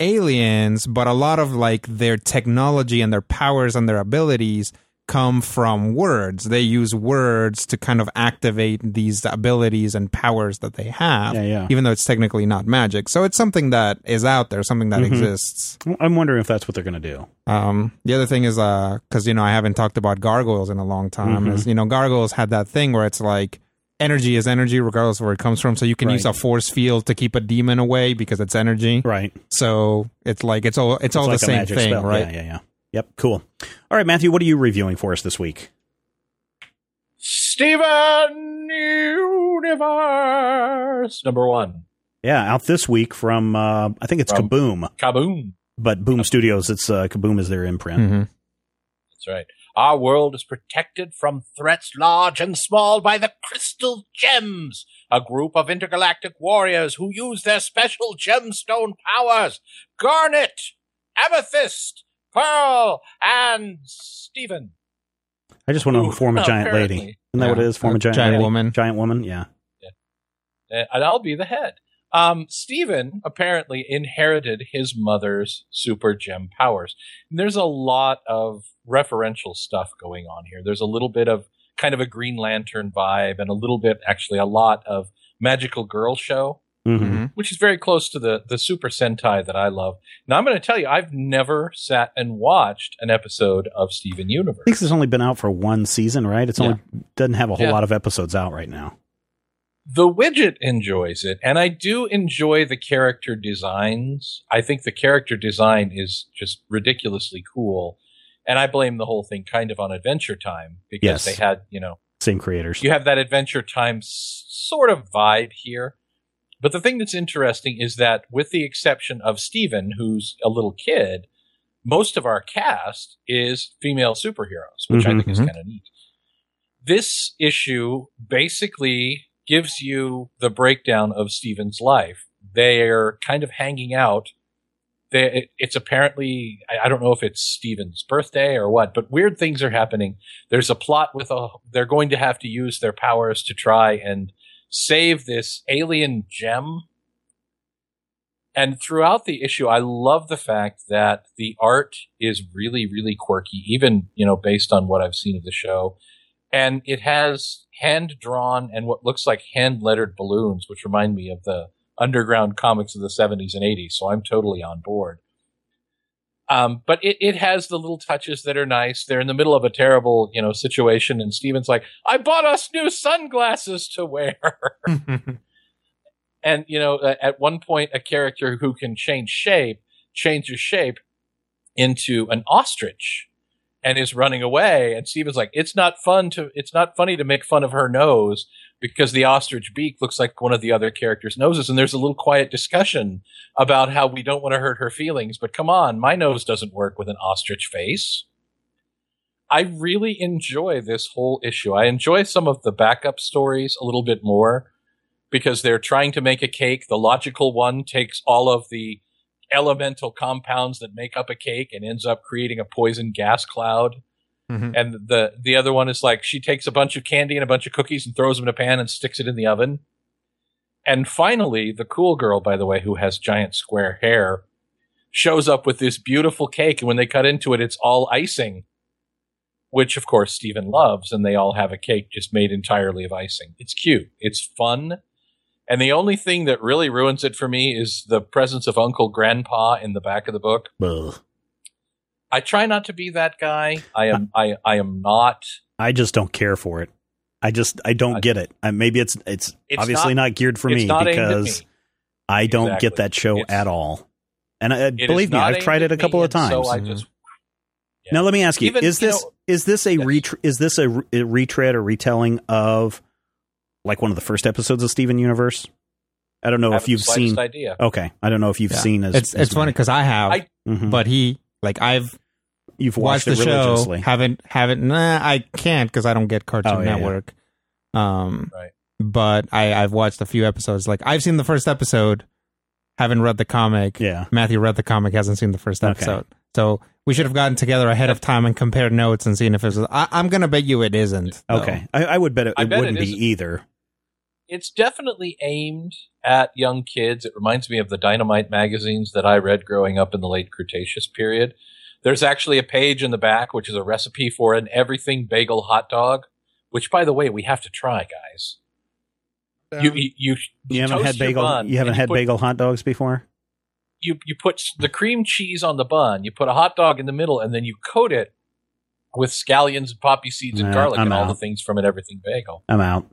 aliens, but a lot of like their technology and their powers and their abilities come from words. They use words to kind of activate these abilities and powers that they have, yeah, yeah. even though it's technically not magic. So it's something that is out there, something that mm-hmm. exists. I'm wondering if that's what they're going to do. Um, the other thing is, uh, because, you know, I haven't talked about gargoyles in a long time, mm-hmm. is, you know, gargoyles had that thing where it's like, energy is energy regardless of where it comes from, so you can right. use a force field to keep a demon away because it's energy. Right. So it's like, it's all, it's it's all like the same thing, spell. Right? Yeah, yeah, yeah. Yep, cool. All right, Matthew, what are you reviewing for us this week? Steven Universe number one. Yeah, out this week from, uh, I think it's from Kaboom. Kaboom. But Boom Kaboom. Studios, it's uh, Kaboom is their imprint. Mm-hmm. That's right. Our world is protected from threats large and small by the Crystal Gems, a group of intergalactic warriors who use their special gemstone powers. Garnet, Amethyst, Pearl, and Stephen. I just want to Ooh, form a giant apparently. lady. Isn't that yeah. what it is? Form a giant, giant woman. Giant woman, yeah. yeah. And I'll be the head. Um, Stephen apparently inherited his mother's super gem powers. And there's a lot of referential stuff going on here. There's a little bit of kind of a Green Lantern vibe and a little bit, actually a lot of Magical Girl Show Mm-hmm. Which is very close to the, the Super Sentai that I love. Now, I'm going to tell you, I've never sat and watched an episode of Steven Universe. I think it's only been out for one season, right? It's yeah. only doesn't have a whole yeah. lot of episodes out right now. The widget enjoys it, and I do enjoy the character designs. I think the character design is just ridiculously cool, and I blame the whole thing kind of on Adventure Time because yes. they had, you know... Same creators. You have that Adventure Time s- sort of vibe here. But the thing that's interesting is that with the exception of Steven, who's a little kid, most of our cast is female superheroes, which mm-hmm, I think mm-hmm. is kind of neat. This issue basically gives you the breakdown of Steven's life. They're kind of hanging out. They, it's apparently, I don't know if it's Steven's birthday or what, but weird things are happening. There's a plot with a, they're going to have to use their powers to try and save this alien gem. And throughout the issue, I love the fact that the art is really, really quirky, even, you know, based on what I've seen of the show. And it has hand-drawn and what looks like hand-lettered balloons, which remind me of the underground comics of the seventies and eighties. So I'm totally on board. Um, but it, it has the little touches that are nice. They're in the middle of a terrible, you know, situation. And Steven's like, I bought us new sunglasses to wear. And, you know, at one point, a character who can change shape, changes shape into an ostrich and is running away. And Steven's like, it's not fun to, it's not funny to make fun of her nose because the ostrich beak looks like one of the other characters' noses. And there's a little quiet discussion about how we don't want to hurt her feelings, but come on, my nose doesn't work with an ostrich face. I really enjoy this whole issue. I enjoy some of the backup stories a little bit more because they're trying to make a cake. The logical one takes all of the elemental compounds that make up a cake and ends up creating a poison gas cloud. Mm-hmm. And the the other one is like, she takes a bunch of candy and a bunch of cookies and throws them in a pan and sticks it in the oven. And finally, the cool girl, by the way, who has giant square hair, shows up with this beautiful cake. And when they cut into it, it's all icing, which, of course, Steven loves. And they all have a cake just made entirely of icing. It's cute. It's fun. And the only thing that really ruins it for me is the presence of Uncle Grandpa in the back of the book. Ugh. I try not to be that guy. I am. I, I am not. I just don't care for it. I just. I don't I, get it. I, maybe it's. It's, it's obviously not, not geared for me because me. I don't exactly. get that show it's, at all. And I, believe me, I've tried it a couple of times. So I just, yeah. Now let me ask you: Even, is you this know, is this a yes. retre- is this a, re- a retread or retelling of like one of the first episodes of Steven Universe? I don't know I if you've seen. Idea. Okay, I don't know if you've yeah. seen. As, it's as it's funny because I have, I, mm-hmm. but he. Like I've you've watched, watched the show, haven't haven't. Nah, I can't because I don't get Cartoon oh, yeah, Network. Yeah. Um, right. But I, I've watched a few episodes. Like I've seen the first episode, haven't read the comic. Yeah, Matthew read the comic, hasn't seen the first episode. Okay. So we should have gotten together ahead of time and compared notes and seen if it was. I, I'm gonna bet you it isn't. Though. Okay, I, I would bet it, it bet wouldn't it be either. It's definitely aimed at young kids. It reminds me of the Dynamite magazines that I read growing up in the late Cretaceous period. There's actually a page in the back, which is a recipe for an everything bagel hot dog, which, by the way, we have to try, guys. Um, you, you, you, you haven't had bagel, you haven't had put, bagel hot dogs before? You, you put the cream cheese on the bun, you put a hot dog in the middle, and then you coat it with scallions and poppy seeds and uh, garlic I'm and out. all the things from an everything bagel. I'm out.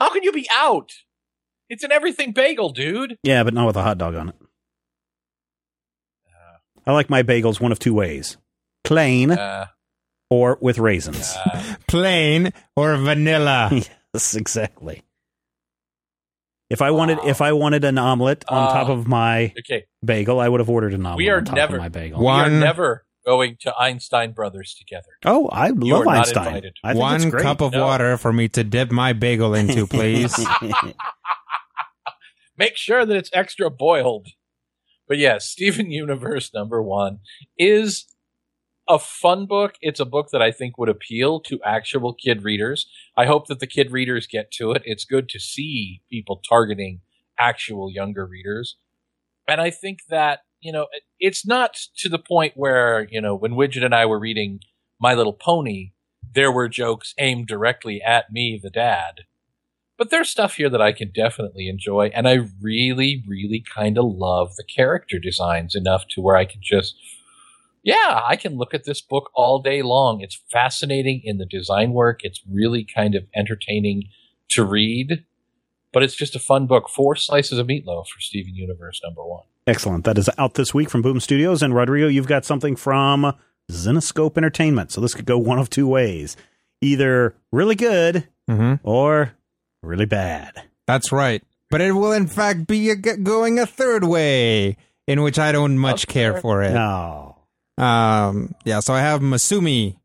How can you be out? It's an everything bagel, dude. Yeah, but not with a hot dog on it. Uh, I like my bagels one of two ways. Plain uh, or with raisins. Uh, Plain or vanilla. Yes, exactly. If I wanted wow. if I wanted an omelet on uh, top of my okay. bagel, I would have ordered an omelet we are on top never, of my bagel. One, we are never going to Einstein Brothers together. Oh, I love You're Einstein. I think One cup of no. water for me to dip my bagel into, please. Make sure that it's extra boiled. But yes, Steven Universe number one is a fun book. It's a book that I think would appeal to actual kid readers. I hope that the kid readers get to it. It's good to see people targeting actual younger readers. And I think that, you know, it's not to the point where, you know, when Widget and I were reading My Little Pony, there were jokes aimed directly at me, the dad. But there's stuff here that I can definitely enjoy, and I really, really kind of love the character designs enough to where I can just, yeah, I can look at this book all day long. It's fascinating in the design work. It's really kind of entertaining to read, but it's just a fun book. Four slices of meatloaf for Steven Universe number one. Excellent. That is out this week from Boom Studios, and Rodrigo, you've got something from Zenoscope Entertainment, so this could go one of two ways. Either really good mm-hmm. or really bad. That's right. But it will, in fact, be a g- going a third way, in which I don't much okay. care for it. No. Um, yeah, so I have Masumi,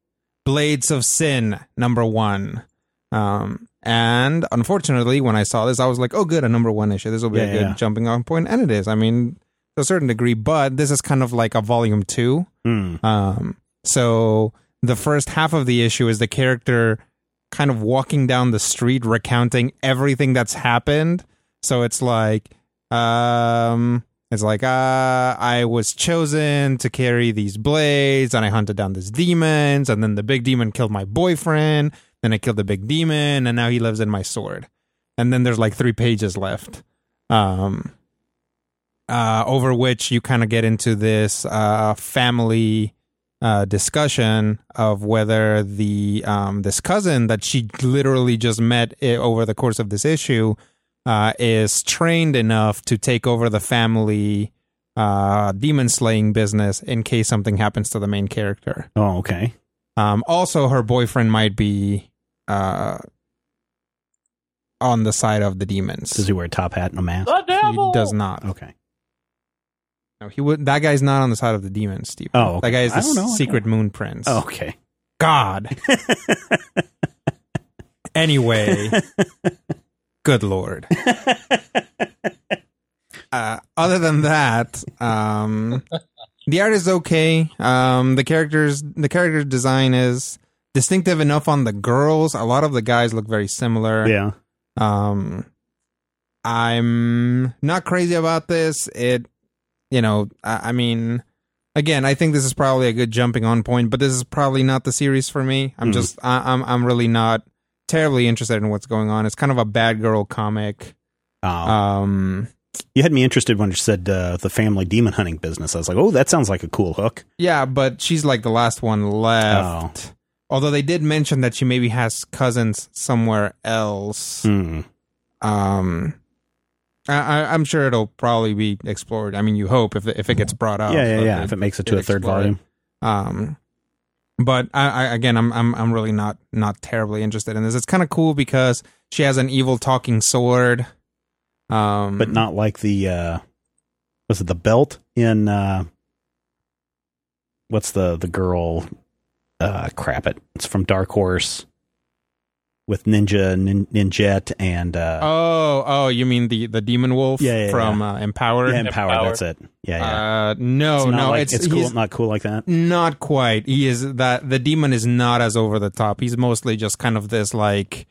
Blades of Sin, number one. Um, and unfortunately, when I saw this, I was like, oh, good, a number one issue. This will be yeah, a good yeah. jumping on point. And it is. I mean, to a certain degree, but this is kind of like a volume two. Mm. Um, so the first half of the issue is the character kind of walking down the street recounting everything that's happened. So it's like um it's like uh I was chosen to carry these blades, and I hunted down these demons, and then the big demon killed my boyfriend, then I killed the big demon, and now he lives in my sword. And then there's like three pages left, um uh over which you kind of get into this uh family Uh, discussion of whether the um, this cousin that she literally just met I- over the course of this issue uh, is trained enough to take over the family uh, demon slaying business in case something happens to the main character. Oh, okay. Um, also, her boyfriend might be uh, on the side of the demons. Does he wear a top hat and a mask? The devil! He does not. Okay. No, he would. That guy's not on the side of the demons, Steve. Oh, okay. That guy is the know, secret moon prince. Oh, okay. God. Anyway, good Lord. Uh, other than that, um, the art is okay. Um, the characters, the character design is distinctive enough on the girls. A lot of the guys look very similar. Yeah. Um, I'm not crazy about this. It. You know, I mean, again, I think this is probably a good jumping on point, but this is probably not the series for me. I'm mm. just, I, I'm, I'm really not terribly interested in what's going on. It's kind of a bad girl comic. Oh. Um, you had me interested when you said uh, the family demon hunting business. I was like, oh, that sounds like a cool hook. Yeah, but she's like the last one left. Oh. Although they did mention that she maybe has cousins somewhere else. Mm. Um. I, I'm sure it'll probably be explored. I mean, you hope if if it gets brought up. Yeah, yeah, yeah. It, if it makes it to it a third explored. volume. Um, but I, I again, I'm I'm I'm really not not terribly interested in this. It's kind of cool because she has an evil talking sword. Um, but not like the uh, was it the belt in uh, what's the the girl? Uh, crap it! It's from Dark Horse. With Ninja, nin, Ninjette, and... Uh, oh, oh, you mean the, the Demon Wolf yeah, yeah, from yeah. Uh, Empowered? Yeah, Empowered, Empowered, that's it. Yeah, yeah. Uh, no, it's no. Like, it's it's cool, not cool like that? Not quite. He is that the demon is not as over the top. He's mostly just kind of this, like...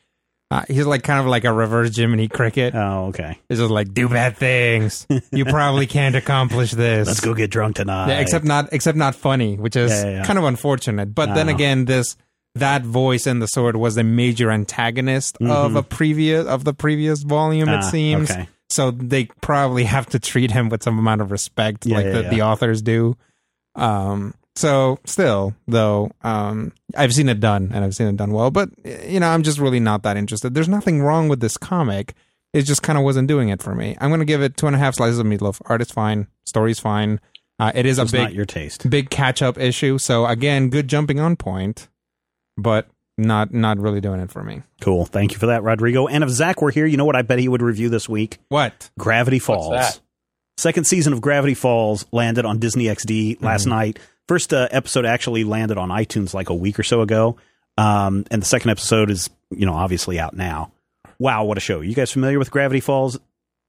Uh, he's like kind of like a reverse Jiminy Cricket. Oh, okay. It's just like, do bad things. You probably can't accomplish this. Let's go get drunk tonight. Yeah, except not except not funny, which is yeah, yeah, yeah. kind of unfortunate. But oh. then again, this... That voice in the sword was a major antagonist mm-hmm. of a previous of the previous volume, ah, it seems. Okay. So they probably have to treat him with some amount of respect, yeah, like yeah, the, yeah. the authors do. Um, so still, though, um, I've seen it done, and I've seen it done well. But you know, I'm just really not that interested. There's nothing wrong with this comic; it just kind of wasn't doing it for me. I'm going to give it two and a half slices of meatloaf. Art is fine, story's fine. Uh, it is so a big not your taste, big catch up issue. So again, good jumping on point. But not not really doing it for me. Cool. Thank you for that, Rodrigo. And if Zach were here, you know what I bet he would review this week? What? Gravity Falls. What's that? Second season of Gravity Falls landed on Disney X D last mm-hmm. night. First uh, episode actually landed on iTunes like a week or so ago. Um, and the second episode is, you know, obviously out now. Wow, what a show. You guys familiar with Gravity Falls?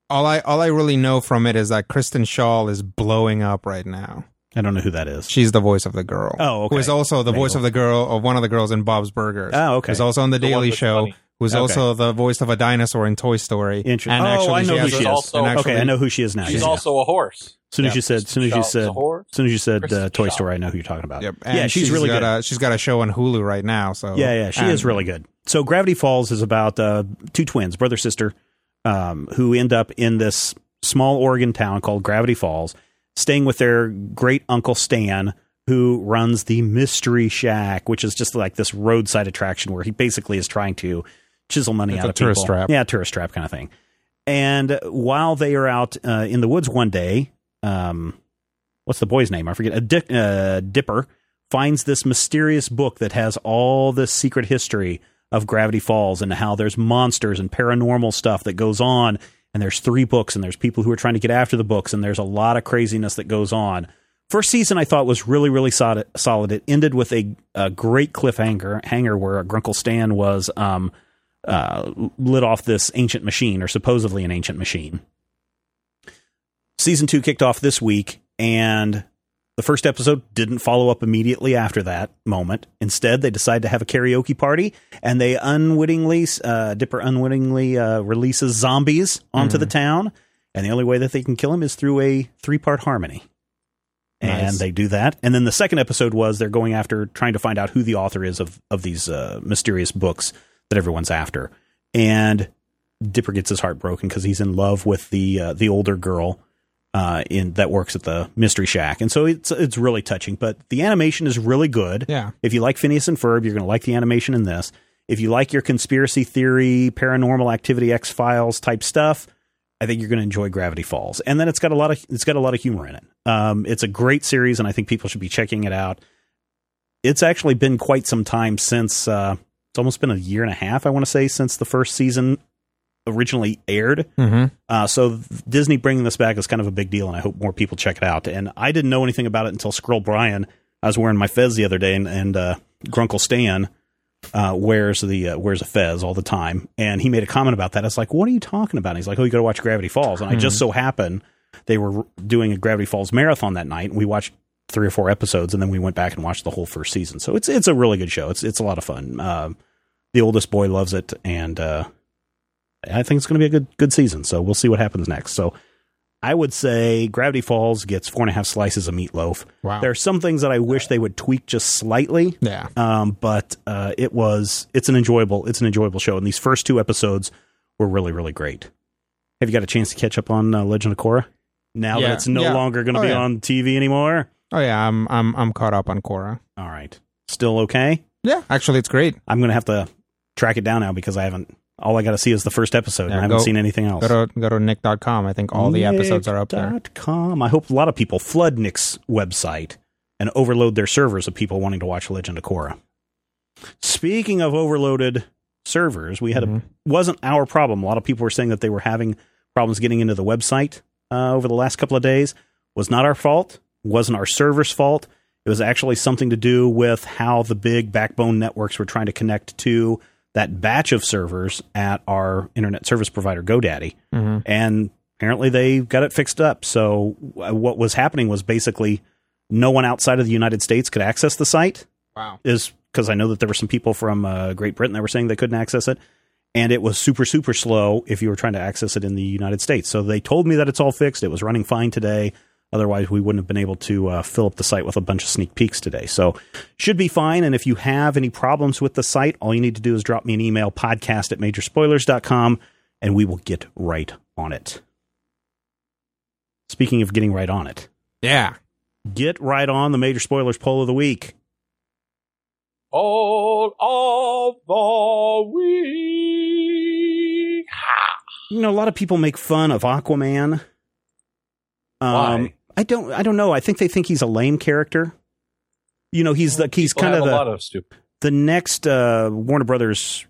All I all I really know from it is that Kristen Schaal is blowing up right now. I don't know who that is. She's the voice of the girl. Oh, okay. Who is also the voice of the girl, of one of the girls in Bob's Burgers. Oh, okay. Who's also on The, the Daily Show, funny. was okay. also the voice of a dinosaur in Toy Story. Interesting. And oh, I know who she is. Also, actually, okay, I know who she is now. She's yeah. also a horse. As soon as yeah. you said, soon as you said, soon as you said uh, Toy Story, I know who you're talking about. Yep. And yeah, she's, she's really got good. A, she's got a show on Hulu right now. So yeah, yeah, she and, is really good. So Gravity Falls is about uh, two twins, brother sister, um, who end up in this small Oregon town called Gravity Falls, staying with their great uncle Stan, who runs the Mystery Shack, which is just like this roadside attraction where he basically is trying to chisel money it's out a of tourist people. Trap. Yeah, tourist trap kind of thing. And while they are out uh, in the woods one day, um, what's the boy's name? I forget. A Dick, uh, Dipper finds this mysterious book that has all the secret history of Gravity Falls and how there's monsters and paranormal stuff that goes on. And there's three books and there's people who are trying to get after the books. And there's a lot of craziness that goes on. First season, I thought, was really, really solid. solid. It ended with a, a great cliffhanger hanger where Grunkle Stan was um, uh, lit off this ancient machine, or supposedly an ancient machine. Season two kicked off this week, and the first episode didn't follow up immediately after that moment. Instead, they decide to have a karaoke party, and they unwittingly, uh, Dipper unwittingly uh, releases zombies onto mm. the town, and the only way that they can kill them is through a three-part harmony. And nice. They do that. And then the second episode was they're going after trying to find out who the author is of, of these uh, mysterious books that everyone's after. And Dipper gets his heart broken because he's in love with the uh, the older girl uh, in that works at the Mystery Shack. And so it's it's really touching. But the animation is really good. Yeah. If you like Phineas and Ferb, you're going to like the animation in this. If you like your conspiracy theory, paranormal activity, X-Files type stuff, I think you're going to enjoy Gravity Falls. And then it's got a lot of it's got a lot of humor in it. Um, it's a great series, and I think people should be checking it out. It's actually been quite some time since uh, it's almost been a year and a half, I want to say, since the first season originally aired. Mm-hmm. Uh, so Disney bringing this back is kind of a big deal, and I hope more people check it out. And I didn't know anything about it until Skrill Brian. I was wearing my fez the other day, and, and uh, Grunkle Stan Uh, wears the uh, wears a fez all the time, and he made a comment about that. I was like, "What are you talking about?" And he's like, "Oh, you got to watch Gravity Falls." And mm-hmm. I just so happened they were doing a Gravity Falls marathon that night, and we watched three or four episodes, and then we went back and watched the whole first season. So it's it's a really good show. It's it's a lot of fun. Uh, the oldest boy loves it, and uh, I think it's going to be a good good season. So we'll see what happens next. So I would say Gravity Falls gets four and a half slices of meatloaf. Wow. There are some things that I wish they would tweak just slightly. Yeah. Um, but uh, it was it's an enjoyable it's an enjoyable show, and these first two episodes were really really great. Have you got a chance to catch up on uh, Legend of Korra? Now yeah. that it's no yeah. longer going to oh, be yeah. on T V anymore. Oh yeah, I'm I'm I'm caught up on Korra. All right, still okay? Yeah, actually, it's great. I'm going to have to track it down now because I haven't. All I got to see is the first episode, yeah, and I haven't go, seen anything else. Go to, go to nick dot com. I think all the episodes are up there. nick dot com. I hope a lot of people flood Nick's website and overload their servers of people wanting to watch Legend of Korra. Speaking of overloaded servers, we had mm-hmm. a, wasn't our problem. A lot of people were saying that they were having problems getting into the website uh, over the last couple of days. Was not our fault. Wasn't our server's fault. It was actually something to do with how the big backbone networks were trying to connect to that batch of servers at our internet service provider, GoDaddy. Mm-hmm. And apparently they got it fixed up. So what was happening was basically no one outside of the United States could access the site. Wow. Is because I know that there were some people from uh, Great Britain that were saying they couldn't access it. And it was super, super slow if you were trying to access it in the United States. So they told me that it's all fixed. It was running fine today. Otherwise, we wouldn't have been able to uh, fill up the site with a bunch of sneak peeks today. So should be fine. And if you have any problems with the site, all you need to do is drop me an email, podcast at majorspoilers dot com, and we will get right on it. Speaking of getting right on it. Yeah. Get right on the Major Spoilers poll of the week. Poll of the week. You know, a lot of people make fun of Aquaman. Um, Why? I don't. I don't know. I think they think he's a lame character. You know, he's the he's kind of, the, a lot of the next uh, Warner Brothers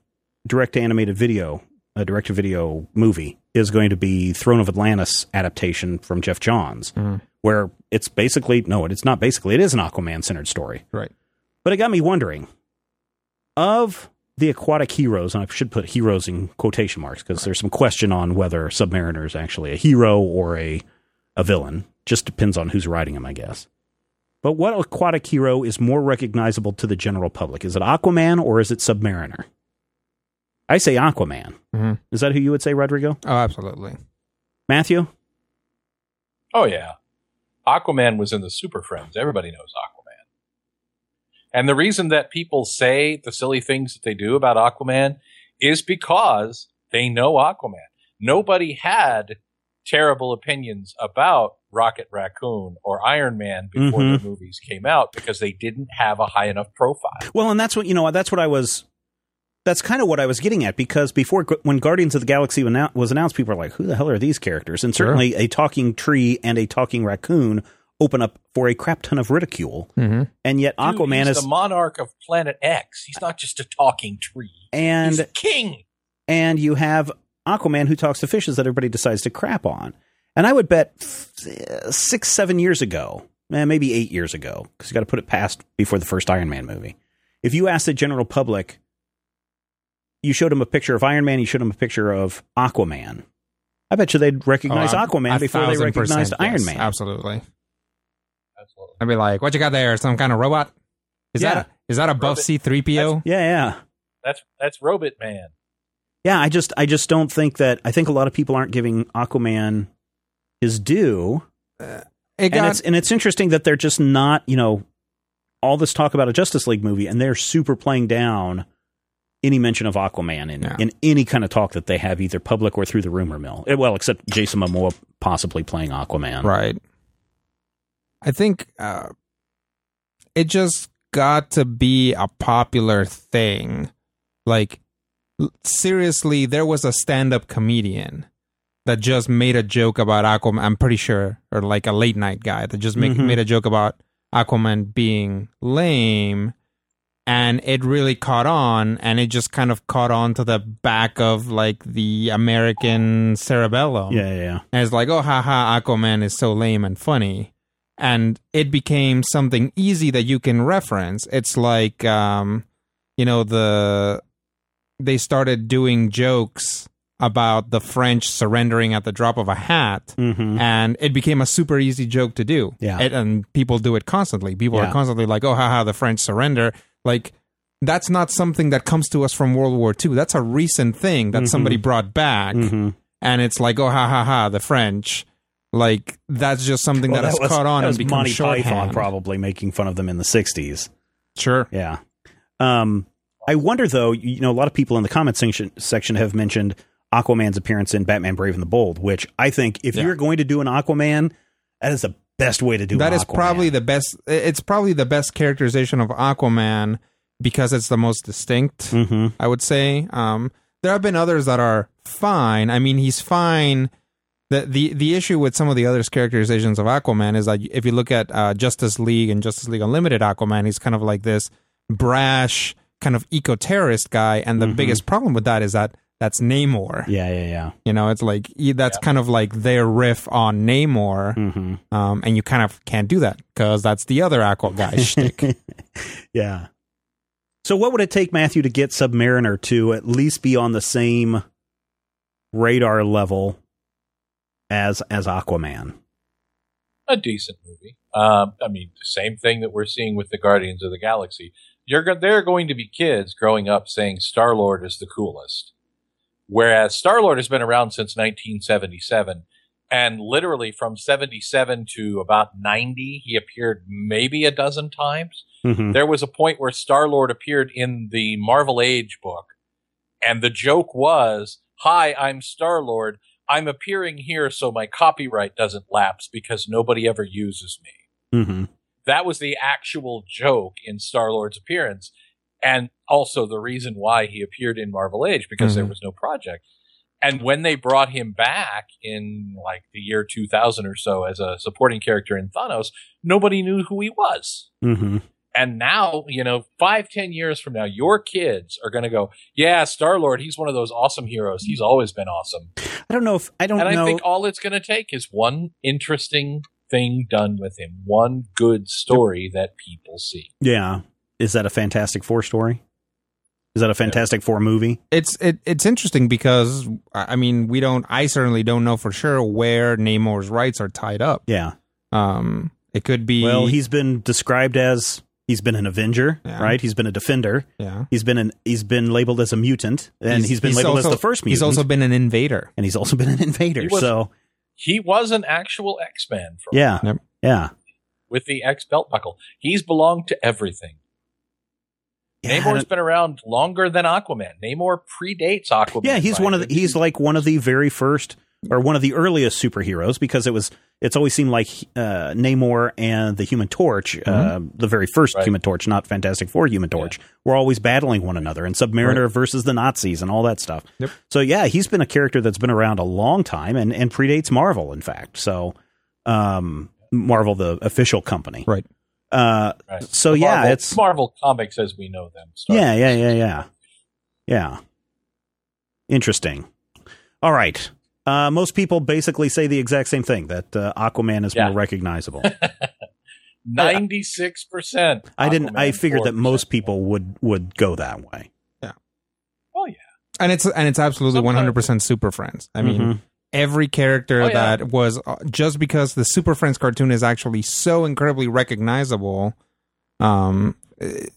direct to animated video, uh, direct to video movie is going to be Throne of Atlantis adaptation from Geoff Johns, mm. where it's basically no, it's not basically it is an Aquaman centered story, right? But it got me wondering of the aquatic heroes, and I should put heroes in quotation marks because right. there's some question on whether Submariner is actually a hero or a A villain. Just depends on who's writing him, I guess. But what aquatic hero is more recognizable to the general public? Is it Aquaman or is it Submariner? I say Aquaman. Mm-hmm. Is that who you would say, Rodrigo? Oh, absolutely. Matthew? Oh, yeah. Aquaman was in the Super Friends. Everybody knows Aquaman. And the reason that people say the silly things that they do about Aquaman is because they know Aquaman. Nobody had terrible opinions about Rocket Raccoon or Iron Man before mm-hmm. the movies came out because they didn't have a high enough profile. Well, and that's what, you know, that's what I was... That's kind of what I was getting at, because before, when Guardians of the Galaxy was announced, people were like, who the hell are these characters? And certainly sure. a talking tree and a talking raccoon open up for a crap ton of ridicule. Mm-hmm. And yet Dude, Aquaman he's is the monarch of Planet X. He's not just a talking tree. And he's a king. And you have Aquaman who talks to fishes that everybody decides to crap on. And I would bet six, seven years ago, maybe eight years ago, because you got to put it past before the first Iron Man movie. If you ask the general public, you showed him a picture of Iron Man, you showed him a picture of Aquaman, I bet you they'd recognize oh, Aquaman before they recognized yes, Iron Man. Absolutely. Absolutely. I'd be like, what you got there? Some kind of robot? Is yeah. that is that a buff C three P O? Yeah, yeah. That's that's Robot Man. Yeah, I just I just don't think that I think a lot of people aren't giving Aquaman his due. Uh, it got, and it's and it's interesting that they're just not, you know, all this talk about a Justice League movie and they're super playing down any mention of Aquaman in, yeah. in any kind of talk that they have, either public or through the rumor mill. Well, except Jason Momoa possibly playing Aquaman. Right. I think uh, it just got to be a popular thing. Like, seriously, there was a stand-up comedian that just made a joke about Aquaman, I'm pretty sure, or like a late-night guy that just make, mm-hmm. made a joke about Aquaman being lame. And it really caught on, and it just kind of caught on to the back of, like, the American cerebellum. Yeah, yeah, yeah. And it's like, oh, haha, Aquaman is so lame and funny. And it became something easy that you can reference. It's like, um, you know, the they started doing jokes about the French surrendering at the drop of a hat, mm-hmm. and it became a super easy joke to do. Yeah. It, and people do it constantly. People yeah. are constantly like, oh, haha, the French surrender. Like, that's not something that comes to us from World War Two. That's a recent thing that mm-hmm. somebody brought back. Mm-hmm. And it's like, oh, ha, ha, ha, the French. Like, that's just something well, that, that has was, caught on and become shorthand. Monty Python probably making fun of them in the sixties. Sure. Yeah. Um, I wonder, though, you know, a lot of people in the comment section, section have mentioned Aquaman's appearance in Batman Brave and the Bold, which I think if yeah. you're going to do an Aquaman, that is a best way to do that. Aquaman is probably the best. It's probably the best characterization of Aquaman because it's the most distinct. Mm-hmm. I would say um, there have been others that are fine. I mean, he's fine. the the The issue with some of the other characterizations of Aquaman is that if you look at uh, Justice League and Justice League Unlimited, Aquaman, he's kind of like this brash kind of eco-terrorist guy, and the mm-hmm. biggest problem with that is that that's Namor. Yeah, yeah, yeah. You know, it's like, that's yeah. kind of like their riff on Namor. Mm-hmm. Um, and you kind of can't do that because that's the other Aqua guy shtick. Yeah. So what would it take, Matthew, to get Submariner to at least be on the same radar level as as Aquaman? A decent movie. Um, I mean, the same thing that we're seeing with the Guardians of the Galaxy. You're go- There are going to be kids growing up saying Star-Lord is the coolest. Whereas Star-Lord has been around since nineteen seventy-seven, and literally from seventy-seven to about ninety, he appeared maybe a dozen times. Mm-hmm. There was a point where Star-Lord appeared in the Marvel Age book, and the joke was, hi, I'm Star-Lord. I'm appearing here so my copyright doesn't lapse because nobody ever uses me. Mm-hmm. That was the actual joke in Star-Lord's appearance. And also the reason why he appeared in Marvel Age, because mm-hmm. there was no project. And when they brought him back in like the year two thousand or so as a supporting character in Thanos, nobody knew who he was. Mm-hmm. And now, you know, five, ten years from now, your kids are going to go, yeah, Star-Lord, he's one of those awesome heroes. He's always been awesome. I don't know if I don't and know. And I think all it's going to take is one interesting thing done with him, one good story that people see. Yeah. Is that a Fantastic Four story? Is that a Fantastic yeah. Four movie? It's it, it's interesting because, I mean, we don't, I certainly don't know for sure where Namor's rights are tied up. Yeah. Um, it could be... Well, he's been described as He's been an Avenger, yeah. right? He's been a Defender. Yeah. He's been an he's been labeled as a mutant, and he's, he's been he's labeled also, as the first mutant. He's also been an invader, and he's also been an invader. He was, so he was an actual X-Man. For yeah, a while. yeah. With the X belt buckle, he's belonged to everything. Yeah, Namor's been around longer than Aquaman. Namor predates Aquaman. Yeah, he's one of the, he's like one of the very first or one of the earliest superheroes, because it was it's always seemed like uh, Namor and the Human Torch, mm-hmm. uh, the very first right. Human Torch, not Fantastic Four Human Torch, yeah. were always battling one another, and Submariner right. versus the Nazis and all that stuff. Yep. So yeah, he's been a character that's been around a long time and, and predates Marvel, in fact. So um, Marvel, the official company, right? Uh, right. So Marvel, yeah, it's Marvel Comics as we know them. Star yeah, yeah, yeah, yeah, yeah. Interesting. All right. Uh, most people basically say the exact same thing, that uh, Aquaman is yeah. more recognizable. Ninety-six percent. I didn't. I figured four percent. That most people would would go that way. Yeah. Oh yeah. And it's and it's absolutely one hundred percent Super Friends. I mean. Mm-hmm. Every character oh, yeah. that was uh, just because the Super Friends cartoon is actually so incredibly recognizable, um,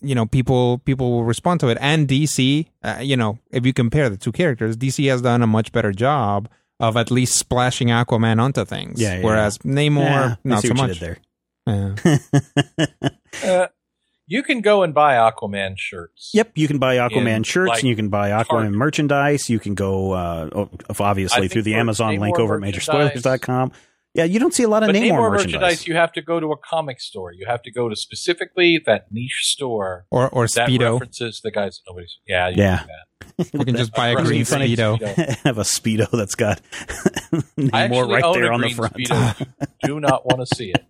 you know, people people will respond to it. And D C, uh, you know, if you compare the two characters, D C has done a much better job of at least splashing Aquaman onto things. Yeah, yeah, whereas yeah. Namor, yeah, not so much. There. Yeah. uh, you can go and buy Aquaman shirts. Yep, you can buy Aquaman in, shirts, like, and you can buy Aquaman target. merchandise. You can go, uh, obviously, through the Amazon link over at major spoilers dot com. Yeah, you don't see a lot of but Namor, Namor merchandise. merchandise. You have to go to a comic store. You have to go to specifically that niche store. Or, or that Speedo. That references the guys. Nobody's, yeah, you yeah. can, that. You can just buy a green Speedo. Speedo. Have a Speedo that's got Namor right there on the front. Speedo. You do not want to see it.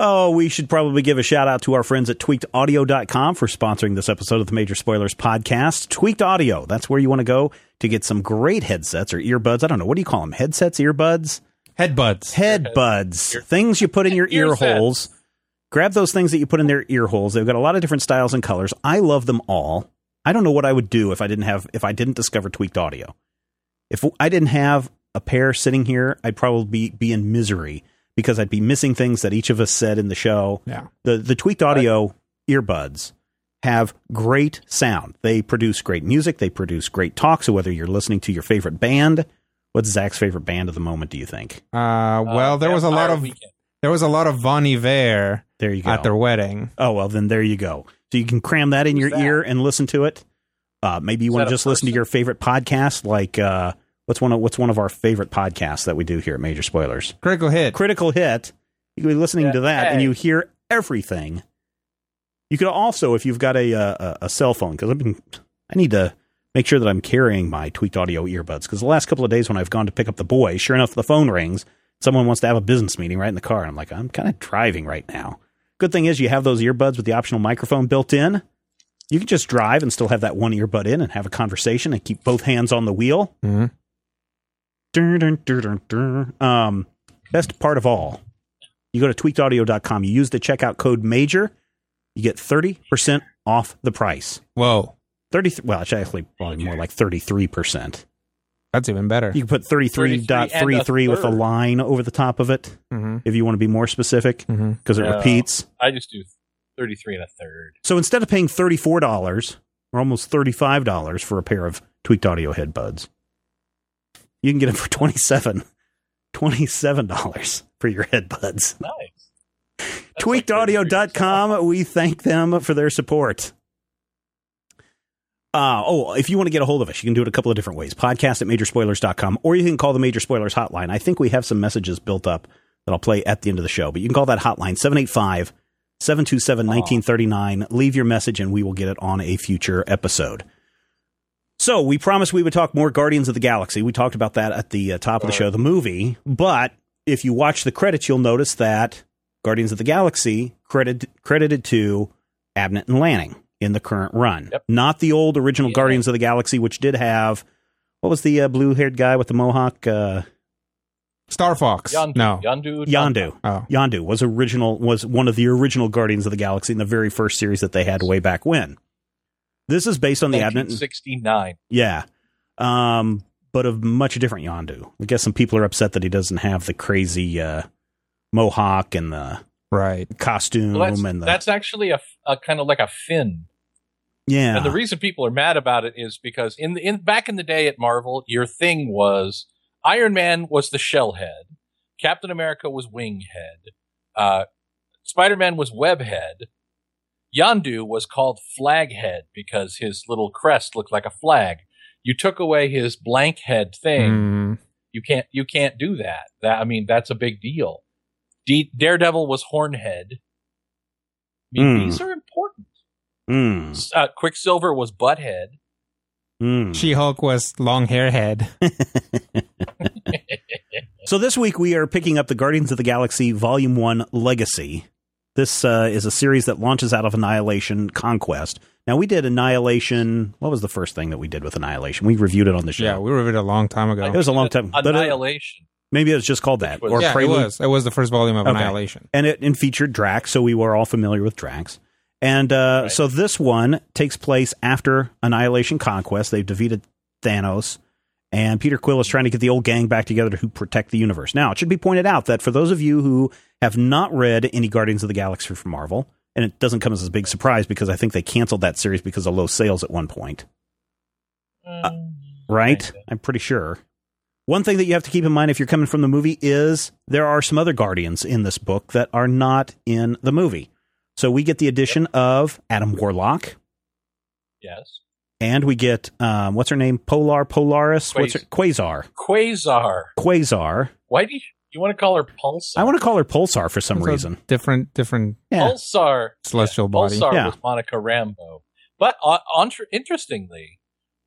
Oh, we should probably give a shout out to our friends at tweaked audio dot com for sponsoring this episode of the Major Spoilers Podcast. Tweaked Audio, that's where you want to go to get some great headsets or earbuds. I don't know. What do you call them? Headsets, earbuds? Headbuds. Headbuds. Head. Things you put in your ear holes. Grab those things that you put in their ear holes. They've got a lot of different styles and colors. I love them all. I don't know what I would do if I didn't have if I didn't discover Tweaked Audio. If I didn't have a pair sitting here, I'd probably be, be in misery, because I'd be missing things that each of us said in the show. Yeah. The the Tweaked Audio earbuds have great sound. They produce great music. They produce great talk. So whether you're listening to your favorite band, what's Zach's favorite band of the moment, do you think? Uh, well, there uh, was a lot of weekend. there was a lot of Bon Iver there you go. At their wedding. Oh, well, then there you go. So you can cram that in Who's your that? ear and listen to it. Uh, maybe you want to just person? listen to your favorite podcast, like... Uh, What's one of what's one of our favorite podcasts that we do here at Major Spoilers? Critical Hit. Critical Hit. You can be listening yeah. to that, hey. and you hear everything. You could also, if you've got a a, a cell phone, because I've been, I need to make sure that I'm carrying my Tweaked Audio earbuds, because the last couple of days when I've gone to pick up the boy, sure enough, the phone rings. Someone wants to have a business meeting right in the car, and I'm like, I'm kind of driving right now. Good thing is you have those earbuds with the optional microphone built in. You can just drive and still have that one earbud in and have a conversation and keep both hands on the wheel. Mm-hmm. Dun, dun, dun, dun, dun. Um, best part of all, you go to tweaked audio dot com, you use the checkout code MAJOR, you get thirty percent off the price. Whoa. thirty Well, it's actually probably more like thirty-three percent. That's even better. You can put thirty-three point three three with a line over the top of it, mm-hmm. if you want to be more specific, because mm-hmm. it no, repeats. I just do thirty-three and a third. So instead of paying thirty-four dollars, or almost thirty-five dollars for a pair of Tweaked Audio headbuds, you can get them for twenty-seven dollars, twenty-seven dollars for your headbuds. Nice. tweaked audio dot com. Like we thank them for their support. Uh, oh, if you want to get a hold of us, you can do it a couple of different ways. Podcast at major spoilers dot com, or you can call the Major Spoilers hotline. I think we have some messages built up that I'll play at the end of the show, but you can call that hotline, seven eight five, seven two seven, one nine three nine. Leave your message and we will get it on a future episode. So we promised we would talk more Guardians of the Galaxy. We talked about that at the uh, top of the show, the movie. But if you watch the credits, you'll notice that Guardians of the Galaxy credit, credited to Abnett and Lanning in the current run. Yep. Not the old original yeah. Guardians of the Galaxy, which did have... What was the uh, blue-haired guy with the mohawk? Uh, Star Fox. Yondu, no. Yondu. Yondu. Oh. Yondu was, original, was one of the original Guardians of the Galaxy in the very first series that they had way back when. This is based on the Abnett sixty-nine. Yeah. Um, but of much different Yondu. I guess some people are upset that he doesn't have the crazy uh, mohawk and the Right. Costume. Well, that's, and the- that's actually a, a kind of like a fin. Yeah. And the reason people are mad about it is because in the, in back in the day at Marvel, your thing was Iron Man was the shell head. Captain America was wing head. Uh, Spider-Man was web head. Yondu was called flag head because his little crest looked like a flag. You took away his blank head thing. Mm. You can't, you can't do that. That, I mean, that's a big deal. D- Daredevil was hornhead. I mean, mm. these are important. Mm. Uh, Quicksilver was butthead. Mm. She-Hulk was long hair head. So this week we are picking up the Guardians of the Galaxy Volume One Legacy. This uh, is a series that launches out of Annihilation Conquest. Now, we did Annihilation. What was the first thing that we did with Annihilation? We reviewed it on the show. Yeah, we reviewed it a long time ago. It was a long time. Annihilation. Maybe it was just called that. Or yeah, Prelude. It was. It was the first volume of okay. Annihilation. And it and featured Drax, so we were all familiar with Drax. And uh, right. so this one takes place after Annihilation Conquest. They've defeated Thanos, and Peter Quill is trying to get the old gang back together to protect the universe. Now, it should be pointed out that for those of you who have not read any Guardians of the Galaxy from Marvel, and it doesn't come as a big surprise because I think they canceled that series because of low sales at one point. Mm, uh, right? I'm pretty sure. One thing that you have to keep in mind if you're coming from the movie is there are some other Guardians in this book that are not in the movie. So we get the addition yep. of Adam Warlock. Yes. And we get, um, what's her name? Polar, Polaris? Quas- what's her? Quasar. Quasar. Quasar. Why do you, you want to call her Pulsar? I want to call her Pulsar for some That's reason. Different, different. Yeah. Pulsar. Celestial yeah, body. Pulsar yeah. was Monica Rambeau. But uh, on tr- interestingly,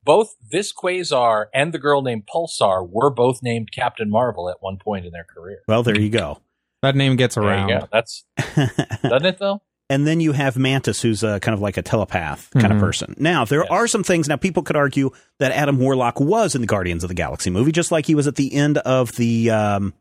both this Quasar and the girl named Pulsar were both named Captain Marvel at one point in their career. Well, there you go. That name gets around. There you go. That's, doesn't it though? And then you have Mantis, who's a, kind of like a telepath kind mm-hmm. of person. Now, there yes. are some things. Now, people could argue that Adam Warlock was in the Guardians of the Galaxy movie, just like he was at the end of the um,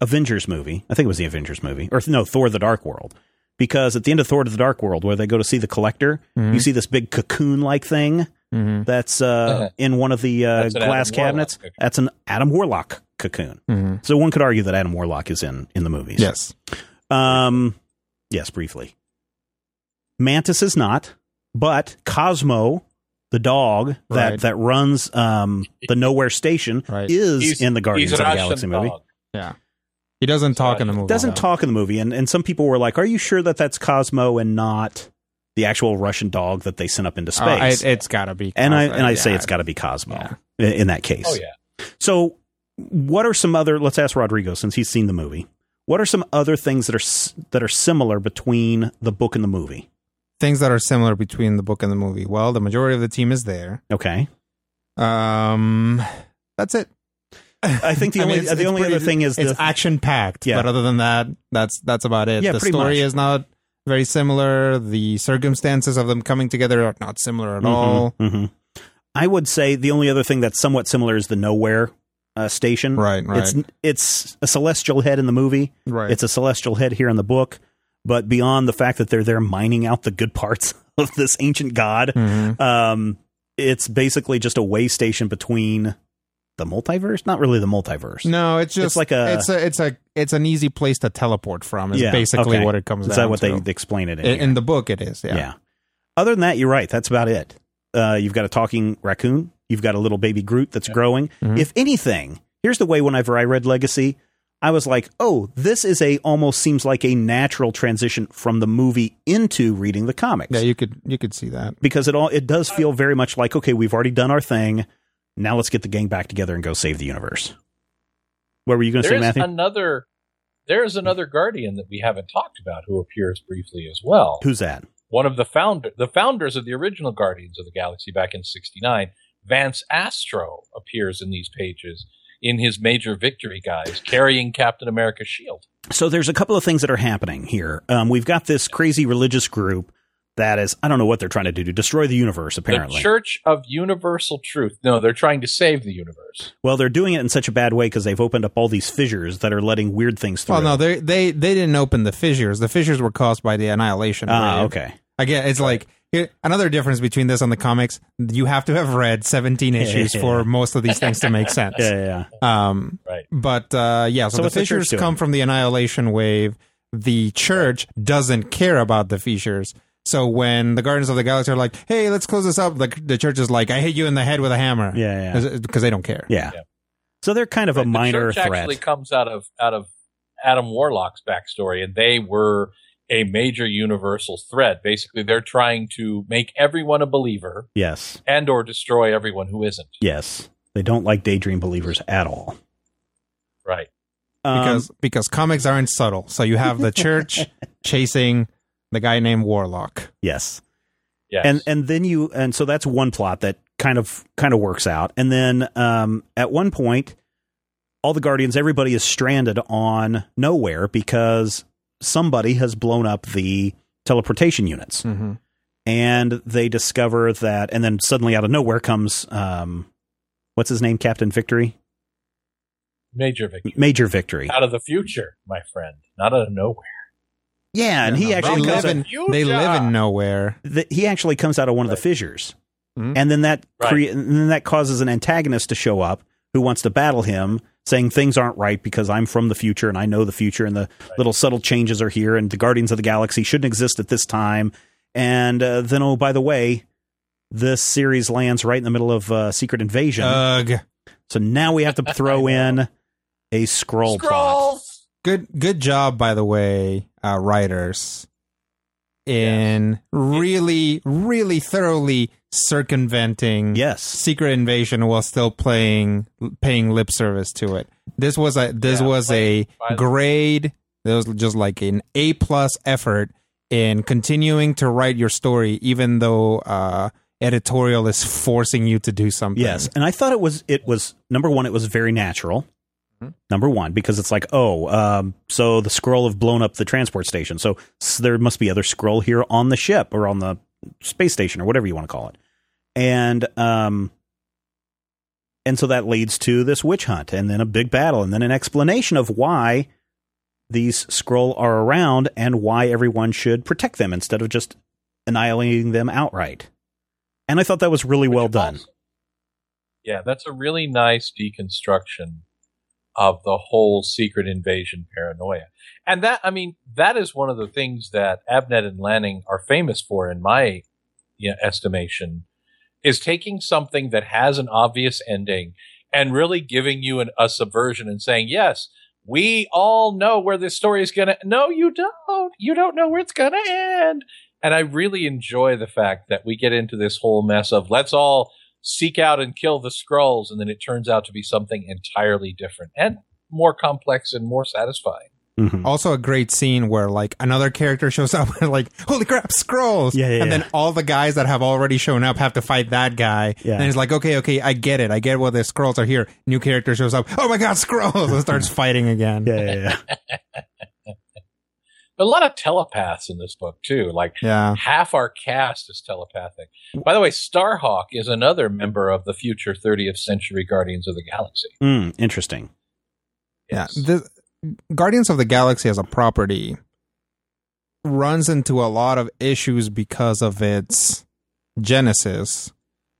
Avengers movie. I think it was the Avengers movie. Or no, Thor the Dark World. Because at the end of Thor the Dark World, where they go to see the Collector, mm-hmm. you see this big cocoon-like thing mm-hmm. that's uh, in one of the uh, glass cabinets. Warlock. That's an Adam Warlock cocoon. Mm-hmm. So one could argue that Adam Warlock is in, in the movies. Yes. Um, yes, briefly. Mantis is not, but Cosmo, the dog that, right. that runs um, the Nowhere Station, right. is he's, in the Guardians of the Galaxy dog. movie. Yeah, he doesn't he's talk in the movie. Doesn't though. talk in the movie, and and some people were like, "Are you sure that that's Cosmo and not the actual Russian dog that they sent up into space?" Uh, I, it's got to be, Cosmo. and I and I yeah. say it's got to be Cosmo yeah. in, in that case. Oh yeah. So, what are some other? Let's ask Rodrigo since he's seen the movie. What are some other things that are that are similar between the book and the movie? Things that are similar between the book and the movie. Well, the majority of the team is there. Okay. Um, that's it. I think the I only mean, it's, the it's only pretty, other thing is it's the, action-packed. Yeah. But other than that, that's that's about it. Yeah, the story much. is not very similar. The circumstances of them coming together are not similar at mm-hmm, all. Mm-hmm. I would say the only other thing that's somewhat similar is the Nowhere uh, Station. Right, right. It's it's a celestial head in the movie. Right. It's a celestial head here in the book. But beyond the fact that they're there mining out the good parts of this ancient god, mm-hmm. um, it's basically just a way station between the multiverse. Not really the multiverse. No, it's just it's like a it's a it's a it's an easy place to teleport from. Is yeah, basically okay. what it comes. Is down that what to. they explain it in? In, in the book, it is. Yeah. yeah. Other than that, you're right. That's about it. Uh, you've got a talking raccoon. You've got a little baby Groot that's yeah. growing. Mm-hmm. If anything, here's the way. Whenever I read Legacy, I was like, oh, this is a almost seems like a natural transition from the movie into reading the comics. Yeah, you could you could see that. Because it all it does feel very much like, okay, we've already done our thing. Now let's get the gang back together and go save the universe. What were you going to say, Matthew? Another, there's another Guardian that we haven't talked about who appears briefly as well. Who's that? One of the founder, the founders of the original Guardians of the Galaxy back in sixty-nine, Vance Astro, appears in these pages. In his major victory, guys, carrying Captain America's shield. So there's a couple of things that are happening here. Um, we've got this crazy religious group that is, I don't know what they're trying to do, to destroy the universe, apparently. The Church of Universal Truth. No, they're trying to save the universe. Well, they're doing it in such a bad way because they've opened up all these fissures that are letting weird things through. Well, no, they they they didn't open the fissures. The fissures were caused by the Annihilation. Ah, uh, okay. Again, it's like... Here, another difference between this and the comics, you have to have read seventeen issues yeah, yeah, yeah. for most of these things to make sense. yeah, yeah, yeah. Um, right. But, uh, yeah, so, so the fissures come from the Annihilation wave. the church doesn't care about the features. So when the Guardians of the Galaxy are like, hey, let's close this up, the, the church is like, I hit you in the head with a hammer. Yeah, yeah. Because they don't care. Yeah. yeah. So they're kind of a the minor threat. The church actually comes out of, out of Adam Warlock's backstory, and they were a major universal threat. Basically, they're trying to make everyone a believer. Yes. And or destroy everyone who isn't. Yes. They don't like daydream believers at all. Right. Um, because because comics aren't subtle. So you have the church chasing the guy named Warlock. Yes. Yes. And and then you and so that's one plot that kind of kind of works out. And then um, at one point, all the Guardians, everybody is stranded on nowhere because somebody has blown up the teleportation units. Mm-hmm. And they discover that, and then suddenly out of nowhere comes um, what's his name, Captain Victory? Major Victory. Major Victory. Out of the future, my friend. Not out of nowhere. Yeah, and he actually live in, they live in nowhere. The, he actually comes out of one right. of the fissures, mm-hmm. and then that right. crea- and then that causes an antagonist to show up who wants to battle him, saying things aren't right because I'm from the future and I know the future, and the right. little subtle changes are here, and the Guardians of the Galaxy shouldn't exist at this time. And uh, then, oh, by the way, this series lands right in the middle of uh, Secret Invasion. Ugh. So now we have to throw in a Skrull plot. Good, good job, by the way. Uh, writers in yes. really, really thoroughly circumventing yes. Secret Invasion while still playing paying lip service to it. This was a this yeah, was a grade. It was just like an A plus effort in continuing to write your story, even though uh, editorial is forcing you to do something. Yes, and I thought it was it was number one. It was very natural. Number one, because it's like, oh, um, so the Skrull have blown up the transport station. So, so there must be other Skrull here on the ship or on the space station or whatever you want to call it. And um, and so that leads to this witch hunt and then a big battle and then an explanation of why these Skrull are around and why everyone should protect them instead of just annihilating them outright. And I thought that was really well done. Yeah, that's a really nice deconstruction of the whole Secret Invasion paranoia. And that, I mean, that is one of the things that Abnett and Lanning are famous for, in my you know, estimation, is taking something that has an obvious ending and really giving you an, a subversion and saying, yes, we all know where this story is going to... No, you don't. You don't know where it's going to end. And I really enjoy the fact that we get into this whole mess of let's all seek out and kill the Skrulls, and then it turns out to be something entirely different and more complex and more satisfying. Mm-hmm. Also a great scene where like another character shows up and like, holy crap, Skrulls! Yeah, yeah, and yeah. then all the guys that have already shown up have to fight that guy. Yeah. And it's like, okay, okay, I get it. I get why the Skrulls are here. New character shows up. Oh my god, Skrulls! And starts fighting again. Yeah, yeah, yeah. A lot of telepaths in this book, too. Like, yeah. half our cast is telepathic. By the way, Starhawk is another member of the future thirtieth century Guardians of the Galaxy. Mm, interesting. Yes. Yeah, the Guardians of the Galaxy as a property runs into a lot of issues because of its genesis,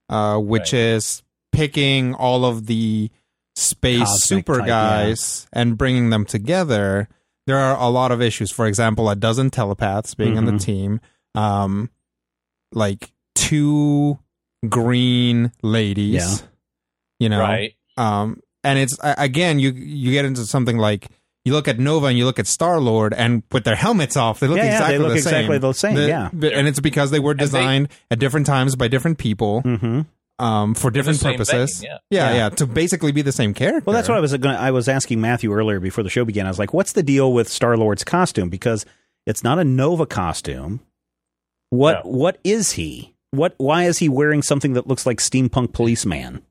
uh, which right. is picking all of the space Cosmic super type, guys yeah. and bringing them together. There are a lot of issues. For example, a dozen telepaths being mm-hmm. on the team, um, like two green ladies, yeah. you know, right? Um, and it's again, you you get into something like you look at Nova and you look at Star-Lord, and with their helmets off, they look yeah, exactly yeah, they look the exactly same. the same, the, yeah. And it's because they were designed they, at different times by different people. Mm-hmm. Um, for different purposes. Vein, yeah. yeah, yeah, to basically be the same character. Well, that's what I was gonna, I was asking Matthew earlier before the show began. I was like, what's the deal with Star-Lord's costume? Because it's not a Nova costume. What no. What is he? What? Why is he wearing something that looks like steampunk policeman?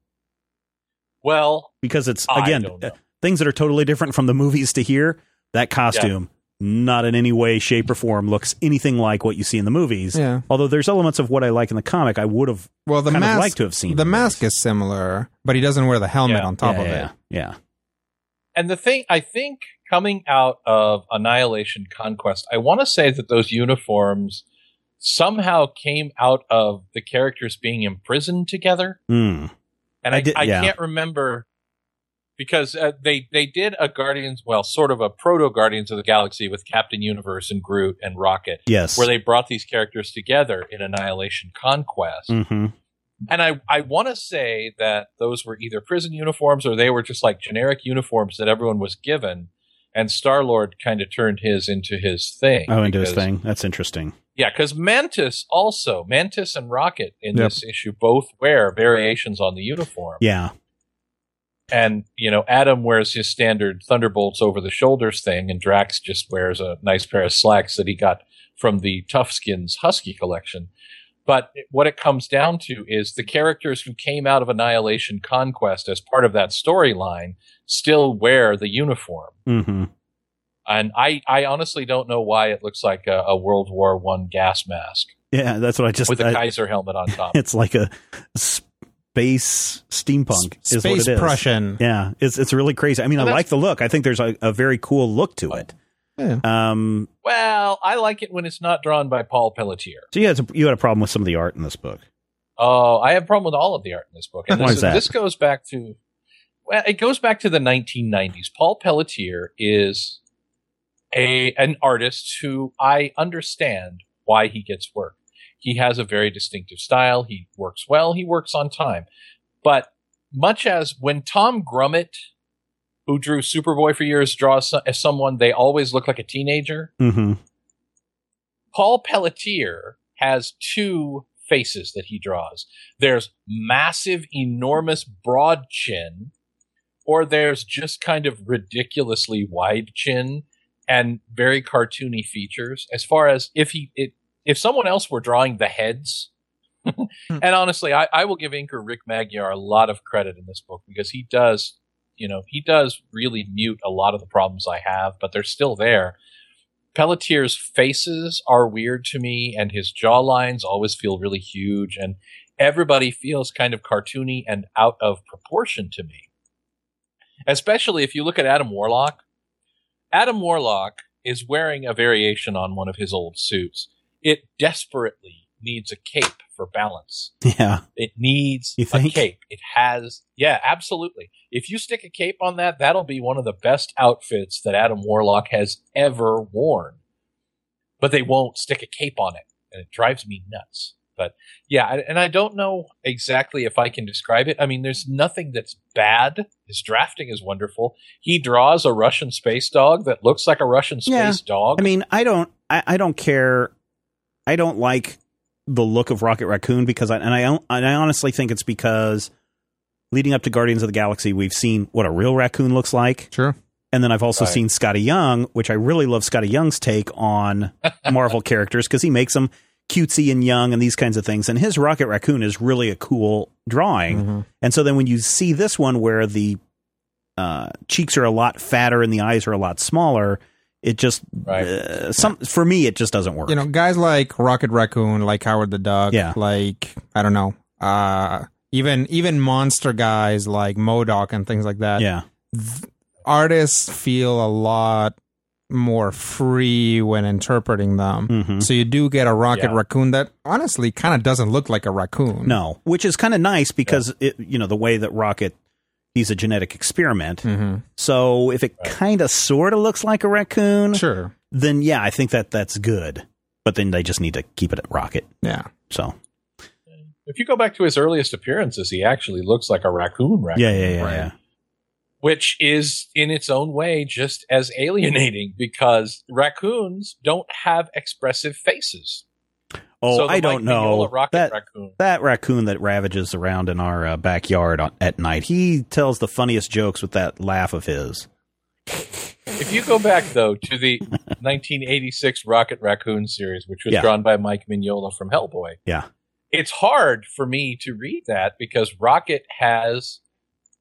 Well, because it's, again, uh, things that are totally different from the movies to here. That costume, yeah. not in any way, shape, or form, looks anything like what you see in the movies. Yeah. Although there's elements of what I like in the comic I would have Well, the kind mask, of like to have seen the mask is similar, but he doesn't wear the helmet yeah. on top yeah, of yeah, it. Yeah. And the thing, I think coming out of Annihilation Conquest, I want to say that those uniforms somehow came out of the characters being imprisoned together. Mm. And I, I, did, I yeah. can't remember because uh, they they did a Guardians, well, sort of a proto Guardians of the Galaxy with Captain Universe and Groot and Rocket. Yes, where they brought these characters together in Annihilation Conquest. Mm-hmm. And I, I want to say that those were either prison uniforms or they were just like generic uniforms that everyone was given. And Star-Lord kind of turned his into his thing. Oh, into because, his thing. That's interesting. Yeah, because Mantis also, Mantis and Rocket in yep. this issue both wear variations on the uniform. Yeah. And, you know, Adam wears his standard Thunderbolts over the shoulders thing, and Drax just wears a nice pair of slacks that he got from the Toughskins Husky collection. But what it comes down to is the characters who came out of Annihilation Conquest as part of that storyline still wear the uniform. Mm-hmm. And I, I honestly don't know why it looks like a, a World War One gas mask. Yeah, that's what I just... With a I, Kaiser helmet on top. It's like a space steampunk S- is space what it is. Prussian. Yeah, it's it's really crazy. I mean, and I like the look. I think there's a, a very cool look to it. Yeah. Um, well, I like it when it's not drawn by Paul Pelletier. So yeah, it's a, you had a problem with some of the art in this book. Oh, I have a problem with all of the art in this book. And Why this, is that? This goes back to, well, it goes back to the nineteen nineties. Paul Pelletier is a an artist who I understand why he gets work. He has a very distinctive style. He works well. He works on time. But much as when Tom Grummett, who drew Superboy for years, draws as someone, they always look like a teenager. Mm-hmm. Paul Pelletier has two faces that he draws. There's massive, enormous, broad chin, or there's just kind of ridiculously wide chin and very cartoony features. As far as if he, it, if someone else were drawing the heads, and honestly, I, I will give inker Rick Magyar a lot of credit in this book because he does... You know, he does really mute a lot of the problems I have, but they're still there. Pelletier's faces are weird to me, and his jaw lines always feel really huge, and everybody feels kind of cartoony and out of proportion to me. Especially if you look at Adam Warlock. Adam Warlock is wearing a variation on one of his old suits. It desperately needs a cape for balance. Yeah. It needs a cape. It has, yeah, absolutely. If you stick a cape on that, that'll be one of the best outfits that Adam Warlock has ever worn. But they won't stick a cape on it, and it drives me nuts. But yeah, and I don't know exactly if I can describe it. I mean, there's nothing that's bad. His drafting is wonderful. He draws a Russian space dog that looks like a Russian space yeah. dog. I mean, I don't, I, I don't care. I don't like the look of Rocket Raccoon because I and I and I honestly think it's because leading up to Guardians of the Galaxy, we've seen what a real raccoon looks like. Sure. And then I've also right. seen Scotty Young, which I really love Scotty Young's take on Marvel characters because he makes them cutesy and young and these kinds of things. And his Rocket Raccoon is really a cool drawing. Mm-hmm. And so then when you see this one where the uh, cheeks are a lot fatter and the eyes are a lot smaller, it just right. uh, some yeah. for me it just doesn't work. You know, guys like Rocket Raccoon, like Howard the Duck, yeah. like I don't know, uh, even even monster guys like MODOK and things like that. Yeah, th- artists feel a lot more free when interpreting them. Mm-hmm. So you do get a Rocket yeah. Raccoon that honestly kind of doesn't look like a raccoon. No, which is kind of nice because yeah. it, you know, the way that Rocket. He's a genetic experiment. Mm-hmm. So if it right. kind of sort of looks like a raccoon, sure. then yeah, I think that that's good. But then they just need to keep it at Rocket. Yeah. So if you go back to his earliest appearances, he actually looks like a raccoon. raccoon yeah, yeah, yeah, right? yeah. Which is in its own way just as alienating because raccoons don't have expressive faces. Oh, so I don't know that raccoon. that raccoon that ravages around in our uh, backyard on, at night. He tells the funniest jokes with that laugh of his. If you go back, though, to the nineteen eighty-six Rocket Raccoon series, which was yeah. drawn by Mike Mignola from Hellboy. Yeah. It's hard for me to read that because Rocket has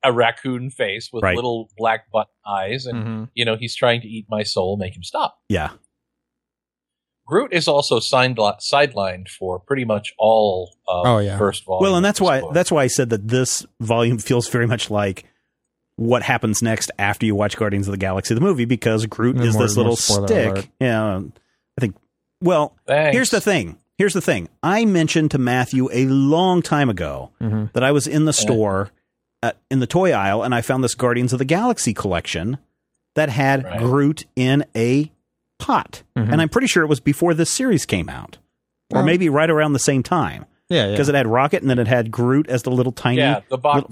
a raccoon face with right. little black button eyes. And, mm-hmm. you know, he's trying to eat my soul. Make him stop. Yeah. Groot is also signed, sidelined for pretty much all of um, oh, yeah. first volume. Well, and that's why book. that's why I said that this volume feels very much like what happens next after you watch Guardians of the Galaxy, the movie, because Groot no, is more, this more little stick. Alert. Yeah, I think. Well, Thanks. here's the thing. Here's the thing. I mentioned to Matthew a long time ago mm-hmm. that I was in the yeah. store at, in the toy aisle, and I found this Guardians of the Galaxy collection that had right. Groot in a pot. Mm-hmm. And I'm pretty sure it was before this series came out, or um, maybe right around the same time. Yeah, because yeah. it had Rocket, and then it had Groot as the little tiny. Yeah, the box. Little,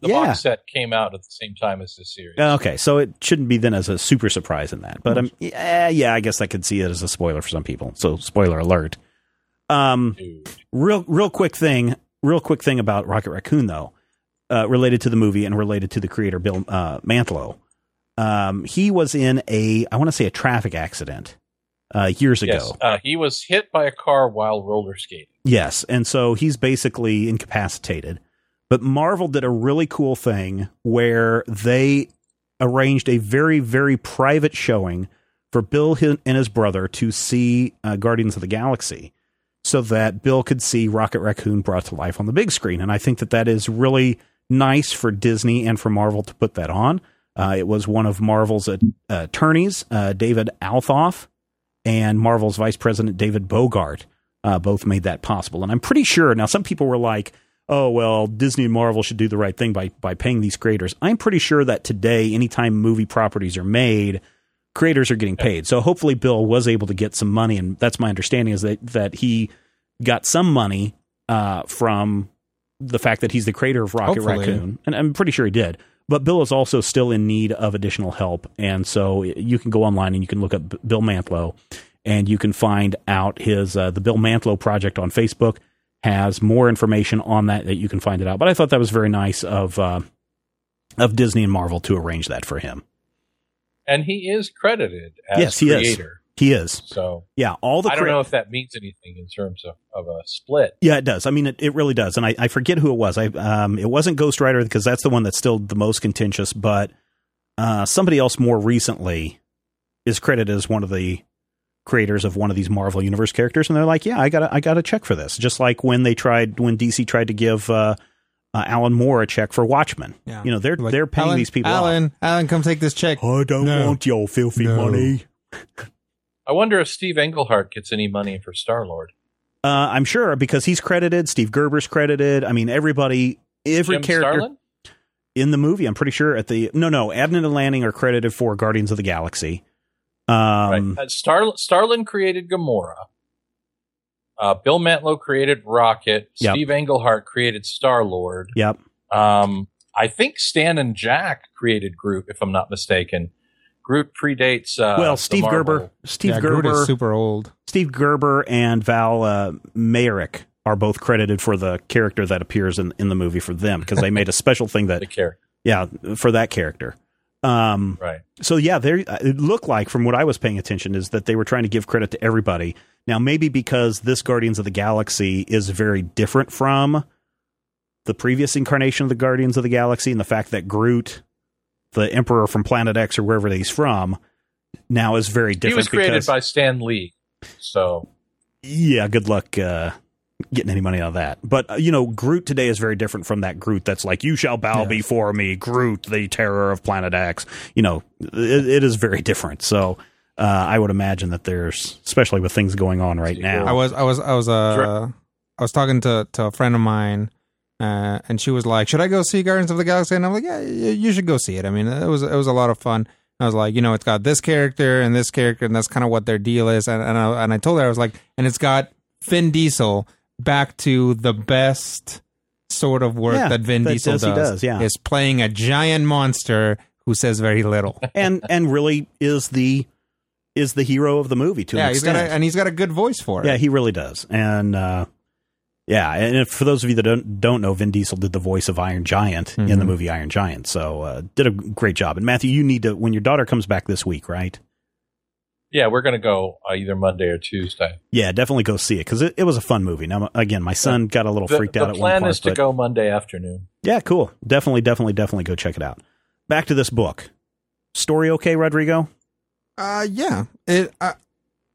The yeah. box set came out at the same time as this series. Okay, so it shouldn't be then as a super surprise in that. But um, yeah, yeah, I guess I could see it as a spoiler for some people. So spoiler alert. Um, real, real quick thing, real quick thing about Rocket Raccoon though, uh, related to the movie and related to the creator Bill uh, Mantlo. Um, he was in a, I want to say a traffic accident uh, years yes, ago. Uh, he was hit by a car while roller skating. Yes, and so he's basically incapacitated. But Marvel did a really cool thing where they arranged a very, very private showing for Bill and his brother to see uh, Guardians of the Galaxy so that Bill could see Rocket Raccoon brought to life on the big screen. And I think that that is really nice for Disney and for Marvel to put that on. Uh, it was one of Marvel's uh, attorneys, uh, David Althoff, and Marvel's vice president, David Bogart, uh, both made that possible. And I'm pretty sure now some people were like, oh, well, Disney and Marvel should do the right thing by, by paying these creators. I'm pretty sure that today, anytime movie properties are made, creators are getting paid. So hopefully Bill was able to get some money, and that's my understanding is that, that he got some money uh, from the fact that he's the creator of Rocket hopefully. Raccoon, and I'm pretty sure he did. But Bill is also still in need of additional help, and so you can go online and you can look up Bill Mantlo, and you can find out his uh, the Bill Mantlo Project on Facebook. Has more information on that that you can find it out. But I thought that was very nice of uh, of Disney and Marvel to arrange that for him. And he is credited as yes, he creator. Is. He is. So yeah, all the. Cre- I don't know if that means anything in terms of, of a split. Yeah, it does. I mean, it, it really does. And I, I forget who it was. I um, it wasn't Ghost Rider because that's the one that's still the most contentious. But uh, somebody else more recently is credited as one of the creators of one of these Marvel Universe characters, and they're like, yeah, I got I got a check for this. Just like when they tried, when D C tried to give uh, uh, Alan Moore a check for Watchmen. Yeah. You know, they're like, they're paying Alan, these people. Alan, off. Alan, come take this check. I don't no. want your filthy no. money. I wonder if Steve Englehart gets any money for Star-Lord. Uh, I'm sure because he's credited. Steve Gerber's credited. I mean, everybody, every Jim character Starlin? In the movie. I'm pretty sure at the no, no, Abnett and Lanning are credited for Guardians of the Galaxy. Um, right. uh, Star- Starlin created Gamora. Uh, Bill Mantlo created Rocket. Yep. Steve Englehart created Star-Lord. Yep. Um, I think Stan and Jack created Groot, if I'm not mistaken. Groot predates. Uh, well, Steve Gerber. Steve yeah, Gerber Groot is super old. Steve Gerber and Val uh, Mayrick are both credited for the character that appears in, in the movie for them because they made a special thing that the character. Yeah, for that character. Um, right. So yeah, there it looked like from what I was paying attention is that they were trying to give credit to everybody. Now, maybe because this Guardians of the Galaxy is very different from the previous incarnation of the Guardians of the Galaxy and the fact that Groot, the Emperor from Planet X or wherever he's from, now is very different. He was created because, by Stan Lee. So yeah, good luck uh, getting any money out of that. But, uh, you know, Groot today is very different from that Groot that's like, you shall bow yes. before me, Groot, the terror of Planet X. You know, it, it is very different. So uh, I would imagine that there's, especially with things going on right now. I was I was, I was, uh, sure. I was talking to, to a friend of mine, uh, and she was like, should I go see Guardians of the Galaxy? And I'm like, yeah, you should go see it. I mean, it was, it was a lot of fun. I was like, you know, it's got this character and this character, and that's kind of what their deal is. And, and, I, and I told her, I was like, and it's got Vin Diesel back to the best sort of work yeah, that Vin that Diesel does, does, does yeah. is playing a giant monster who says very little, and and really is the is the hero of the movie to yeah, an extent. He's got a, and he's got a good voice for it. Yeah, he really does. And uh, yeah, and if, for those of you that don't don't know, Vin Diesel did the voice of Iron Giant mm-hmm. in the movie Iron Giant, so uh, did a great job. And Matthew, you need to when your daughter comes back this week, right? Yeah, we're going to go uh, either Monday or Tuesday. Yeah, definitely go see it because it, it was a fun movie. Now, again, my son got a little freaked the, the out at one point. The plan is to go Monday afternoon. Yeah, cool. Definitely, definitely, definitely go check it out. Back to this book. Story okay, Rodrigo? Uh, yeah. It, uh,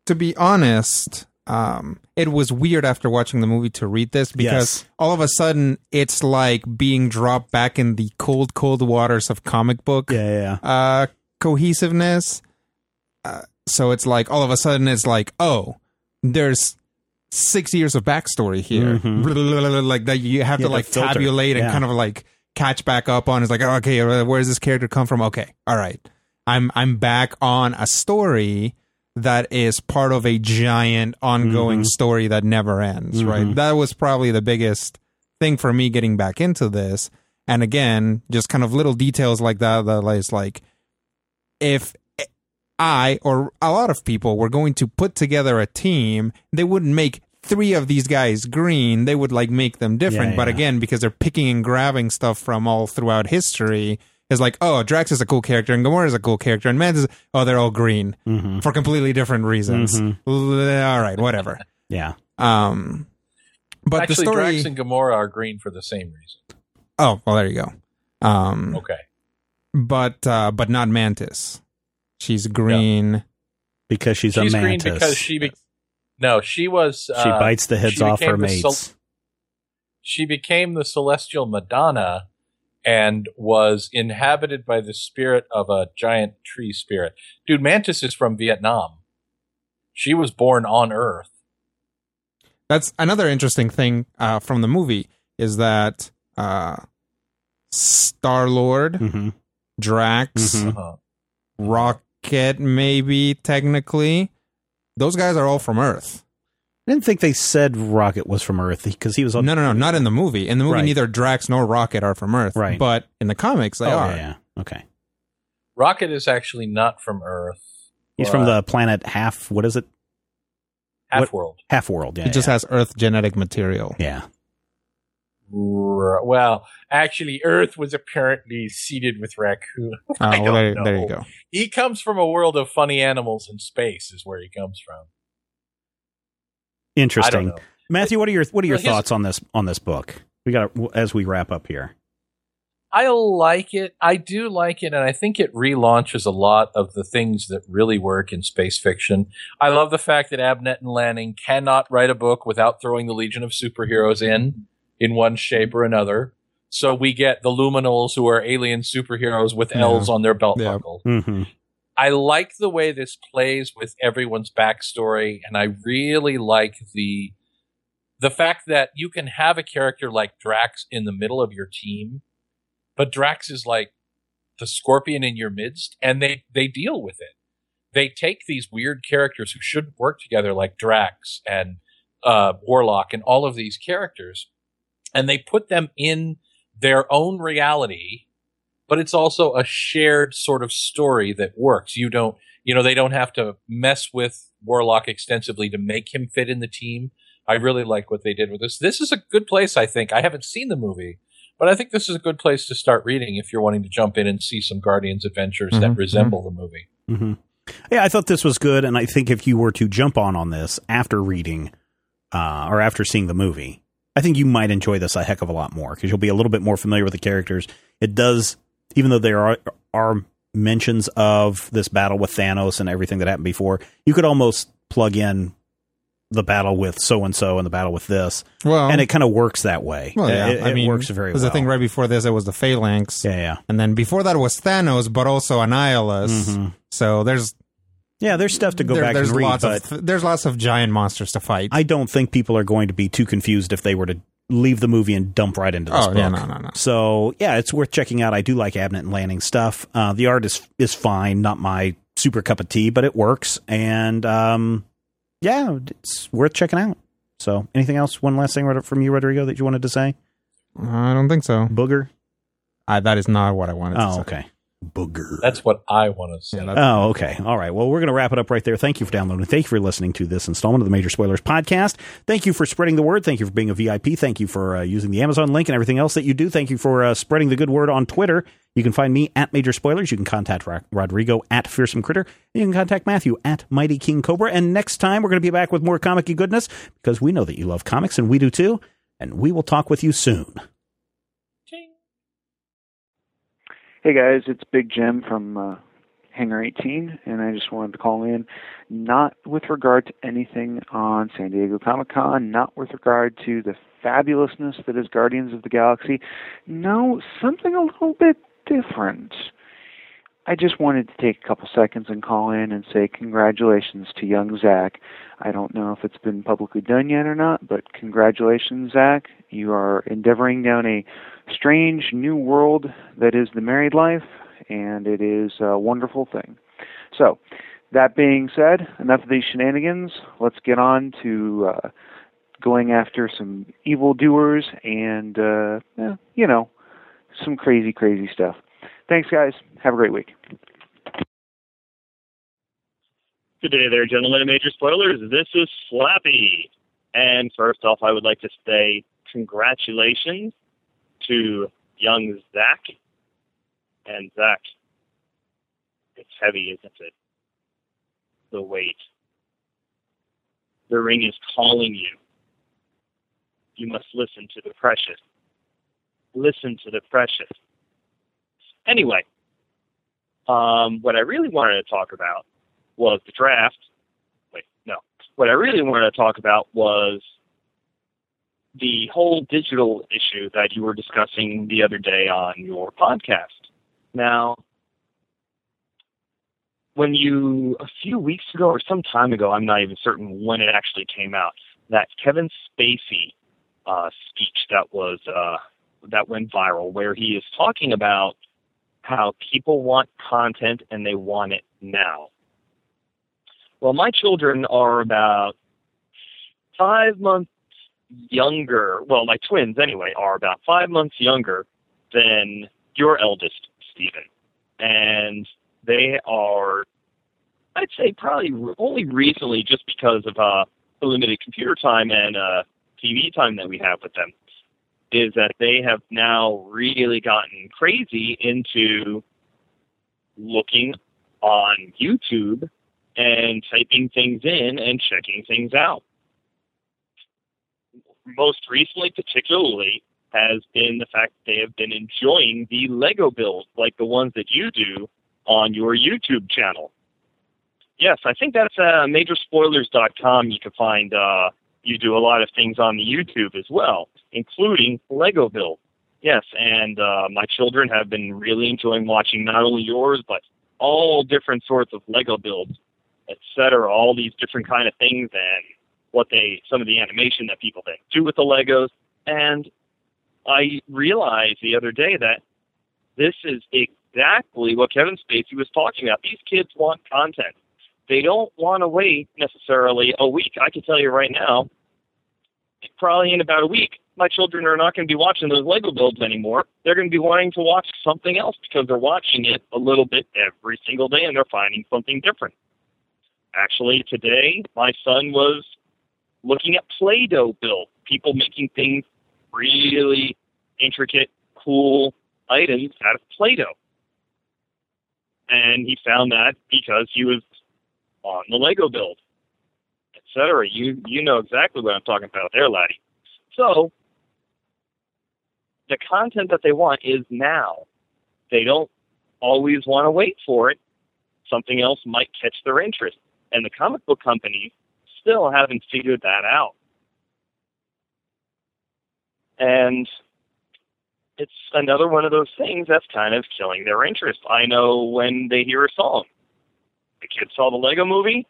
to be honest, um, it was weird after watching the movie to read this because yes. all of a sudden it's like being dropped back in the cold, cold waters of comic book yeah, yeah, yeah. Uh, cohesiveness. Uh, So it's like all of a sudden it's like, oh, there's six years of backstory here. Mm-hmm. Like that you have yeah, to like tabulate yeah. and kind of like catch back up on. It's like, okay, where does this character come from? Okay, all right, I'm I'm back on a story that is part of a giant ongoing mm-hmm. story that never ends, mm-hmm. right? That was probably the biggest thing for me getting back into this. And again, just kind of little details like that, that is like, if I or a lot of people were going to put together a team, they wouldn't make three of these guys green. They would like make them different. Yeah, but yeah. again, because they're picking and grabbing stuff from all throughout history, it's like, oh, Drax is a cool character and Gamora is a cool character and Mantis, oh, they're all green mm-hmm. for completely different reasons. Mm-hmm. All right, whatever. yeah. Um, but actually, the story, Drax and Gamora are green for the same reason. Oh, well, there you go. Um, okay. But uh, but not Mantis. She's green. Yeah. Because she's, she's a Mantis. Green because she... Be- no, she was... Uh, she bites the heads off her mates. Cel- she became the Celestial Madonna and was inhabited by the spirit of a giant tree spirit. Dude, Mantis is from Vietnam. She was born on Earth. That's another interesting thing uh, from the movie is that uh, Star-Lord, mm-hmm. Drax, mm-hmm. Uh-huh. Rocket, maybe, technically. Those guys are all from Earth. I didn't think they said Rocket was from Earth because he was... On- no, no, no, not in the movie. In the movie, right. Neither Drax nor Rocket are from Earth. Right. But in the comics, they oh, are. Yeah, yeah, okay. Rocket is actually not from Earth. He's from the planet half... What is it? Half-world. Half-world, yeah. He yeah. just has Earth genetic material. Yeah. Well, actually, Earth was apparently seeded with Raccoon. Oh, well, there, there you go. He comes from a world of funny animals in space, is where he comes from. Interesting, Matthew. What are your what are your well, thoughts his, on this on this book? We got as we wrap up here. I like it. I do like it, and I think it relaunches a lot of the things that really work in space fiction. I love the fact that Abnett and Lanning cannot write a book without throwing the Legion of Superheroes in. in one shape or another. So we get the Luminals, who are alien superheroes with yeah. L's on their belt yeah. buckle. Mm-hmm. I like the way this plays with everyone's backstory, and I really like the the fact that you can have a character like Drax in the middle of your team, but Drax is like the scorpion in your midst, and they, they deal with it. They take these weird characters who shouldn't work together, like Drax and uh, Warlock and all of these characters, and they put them in their own reality, but it's also a shared sort of story that works. You don't, you know, they don't have to mess with Warlock extensively to make him fit in the team. I really like what they did with this. This is a good place, I think. I haven't seen the movie, but I think this is a good place to start reading if you're wanting to jump in and see some Guardians adventures mm-hmm. that resemble mm-hmm. the movie. Mm-hmm. Yeah, I thought this was good, and I think if you were to jump on on this after reading uh, or after seeing the movie, I think you might enjoy this a heck of a lot more because you'll be a little bit more familiar with the characters. It does, even though there are, are mentions of this battle with Thanos and everything that happened before, you could almost plug in the battle with so-and-so and the battle with this. Well, and it kind of works that way. Well, yeah. It, it I mean, works very well. Because the thing right before this, it was the Phalanx. Yeah, yeah. And then before that was Thanos, but also Annihilus. Mm-hmm. So there's... Yeah, there's stuff to go there, back and read, lots but of, there's lots of giant monsters to fight. I don't think people are going to be too confused if they were to leave the movie and dump right into this oh, book. Yeah, no, no, no. So, yeah, it's worth checking out. I do like Abnett and Lanning's stuff. Uh, the art is is fine, not my super cup of tea, but it works. And, um, yeah, it's worth checking out. So, anything else? One last thing from you, Rodrigo, that you wanted to say? I don't think so. Booger? I, that is not what I wanted oh, to say. Oh, okay. Booger. That's what I want to say. Yeah, oh, okay. All right. Well, we're going to wrap it up right there. Thank you for downloading. Thank you for listening to this installment of the Major Spoilers Podcast. Thank you for spreading the word. Thank you for being a V I P. Thank you for uh, using the Amazon link and everything else that you do. Thank you for uh, spreading the good word on Twitter. You can find me at Major Spoilers. You can contact Ro- Rodrigo at Fearsome Critter. You can contact Matthew at Mighty King Cobra. And next time, we're going to be back with more comic-y goodness because we know that you love comics and we do too. And we will talk with you soon. Hey guys, it's Big Jim from uh, Hangar eighteen, and I just wanted to call in, not with regard to anything on San Diego Comic-Con, not with regard to the fabulousness that is Guardians of the Galaxy. No, something a little bit different. I just wanted to take a couple seconds and call in and say congratulations to young Zach. I don't know if it's been publicly done yet or not, but congratulations, Zach. You are endeavoring down a strange new world that is the married life, and it is a wonderful thing. So, that being said, enough of these shenanigans. Let's get on to uh, going after some evildoers and, uh, yeah, you know, some crazy, crazy stuff. Thanks, guys. Have a great week. Good day there, gentlemen of Major Spoilers. This is Slappy. And first off, I would like to say congratulations to young Zach. And Zach, it's heavy, isn't it? The weight. The ring is calling you. You must listen to the precious. Listen to the precious. Anyway, um, what I really wanted to talk about was the draft. Wait, no. What I really wanted to talk about was the whole digital issue that you were discussing the other day on your podcast. Now, when you, a few weeks ago or some time ago, I'm not even certain when it actually came out, that Kevin Spacey uh, speech that was uh, that went viral, where he is talking about how people want content and they want it now. Well, my children are about five months younger. Well, my twins, anyway, are about five months younger than your eldest, Steven. And they are, I'd say, probably only recently, just because of uh, the limited computer time and uh, T V time that we have with them, is that they have now really gotten crazy into looking on YouTube and typing things in and checking things out. Most recently, particularly, has been the fact that they have been enjoying the Lego builds, like the ones that you do on your YouTube channel. Yes, I think that's uh, major spoilers dot com. You can find uh, you do a lot of things on the YouTube as well, including Lego build. Yes, and uh, my children have been really enjoying watching not only yours, but all different sorts of Lego builds, et cetera, all these different kind of things and what they, some of the animation that people then do with the Legos. And I realized the other day that this is exactly what Kevin Spacey was talking about. These kids want content. They don't want to wait necessarily a week. I can tell you right now, probably in about a week, my children are not going to be watching those Lego builds anymore. They're going to be wanting to watch something else because they're watching it a little bit every single day and they're finding something different. Actually, today, my son was looking at Play-Doh builds, people making things really intricate, cool items out of Play-Doh. And he found that because he was on the Lego build, et cetera. You you know exactly what I'm talking about there, laddie. So, the content that they want is now. They don't always want to wait for it. Something else might catch their interest. And the comic book companies still haven't figured that out. And it's another one of those things that's kind of killing their interest. I know when they hear a song. The kids saw the Lego movie.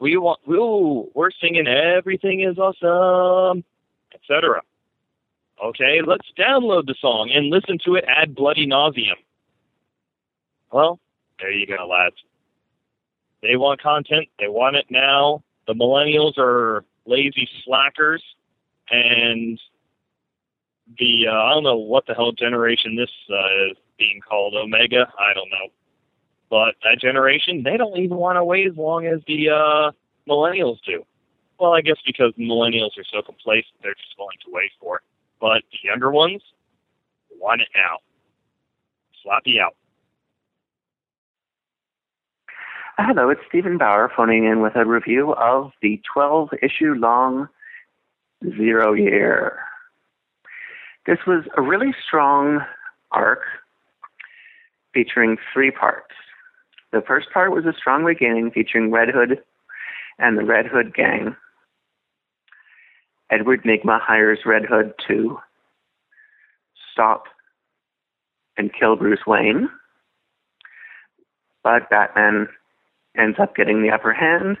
We want, ooh, we're singing Everything is Awesome, et cetera. Okay, let's download the song and listen to it ad bloody nauseam. Well, there you go, lads. They want content. They want it now. The millennials are lazy slackers, and the, uh, I don't know what the hell generation this uh, is being called, Omega, I don't know. But that generation, they don't even want to wait as long as the uh, millennials do. Well, I guess because millennials are so complacent, they're just willing to wait for it. But the younger ones want it now. Slappy out. Hello, it's Stephen Bauer phoning in with a review of the twelve-issue-long Zero Year. This was a really strong arc featuring three parts. The first part was a strong beginning featuring Red Hood and the Red Hood gang. Edward Nygma hires Red Hood to stop and kill Bruce Wayne. but Batman ends up getting the upper hand,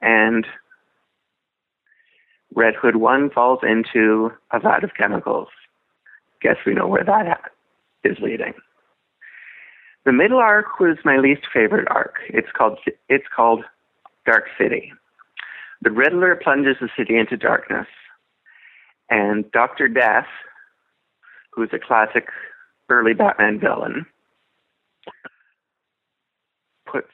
and Red Hood one falls into a vat of chemicals. Guess we know where that is leading. The middle arc was my least favorite arc. It's called it's called Dark City. The Riddler plunges the city into darkness, and Doctor Death, who's a classic early Batman villain, puts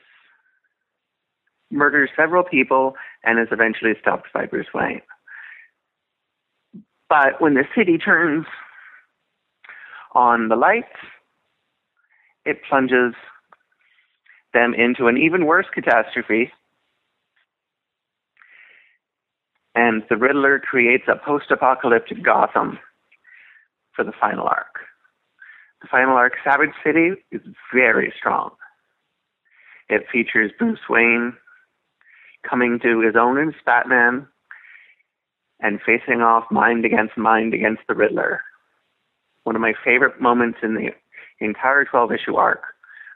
murders several people and is eventually stopped by Bruce Wayne. But when the city turns on the lights, it plunges them into an even worse catastrophe, and the Riddler creates a post-apocalyptic Gotham for the final arc. The final arc, Savage City, is very strong. It features Bruce Wayne coming to his own as Batman and facing off mind against mind against the Riddler. One of my favorite moments in the entire twelve-issue arc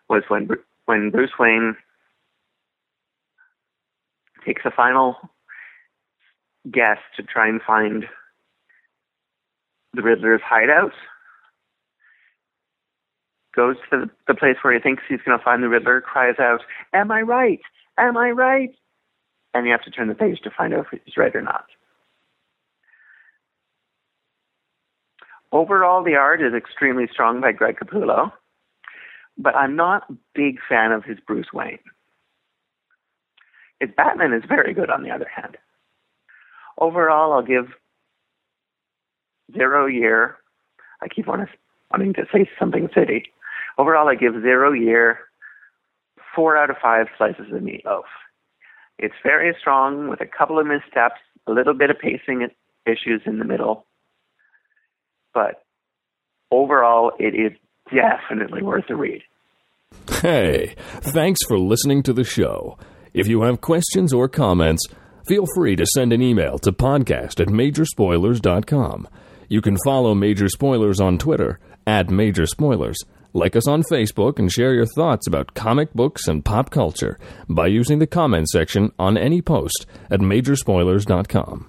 was when when Bruce Wayne takes a final guess to try and find the Riddler's hideout, goes to the place where he thinks he's going to find the Riddler, cries out, "Am I right? Am I right?" And you have to turn the page to find out if he's right or not. Overall, the art is extremely strong by Greg Capullo, but I'm not a big fan of his Bruce Wayne. His Batman is very good, on the other hand. Overall, I'll give zero year. I keep on wanting to say something city. Overall, I give zero year, four out of five slices of meatloaf. It's very strong with a couple of missteps, a little bit of pacing issues in the middle. But overall, it is definitely worth a read. Hey, thanks for listening to the show. If you have questions or comments, feel free to send an email to podcast at major spoilers dot com. You can follow Major Spoilers on Twitter, at Major Spoilers. Like us on Facebook and share your thoughts about comic books and pop culture by using the comment section on any post at major spoilers dot com.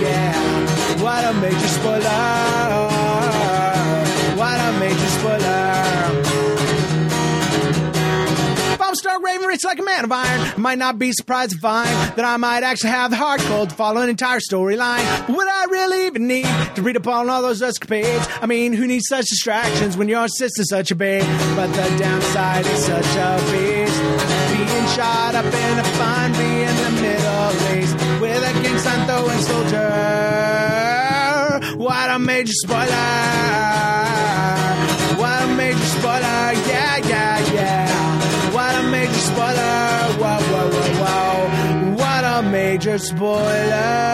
yeah. What a major spoiler. What a major spoiler. If I'm Star Raven, it's like a man of iron. I might not be surprised to find that I might actually have the hard cold to follow an entire storyline. But would I really even need to read upon all those escapades? I mean, who needs such distractions when your sister's such a babe? But the downside is such a beast. Being shot up in a foundry in the Middle East with a King Santo and soldier. What a major spoiler. What a major spoiler. Yeah, yeah, yeah. What a major spoiler. Whoa, whoa, whoa, whoa. What a major spoiler.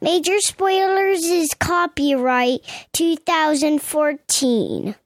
Major Spoilers is copyright twenty fourteen.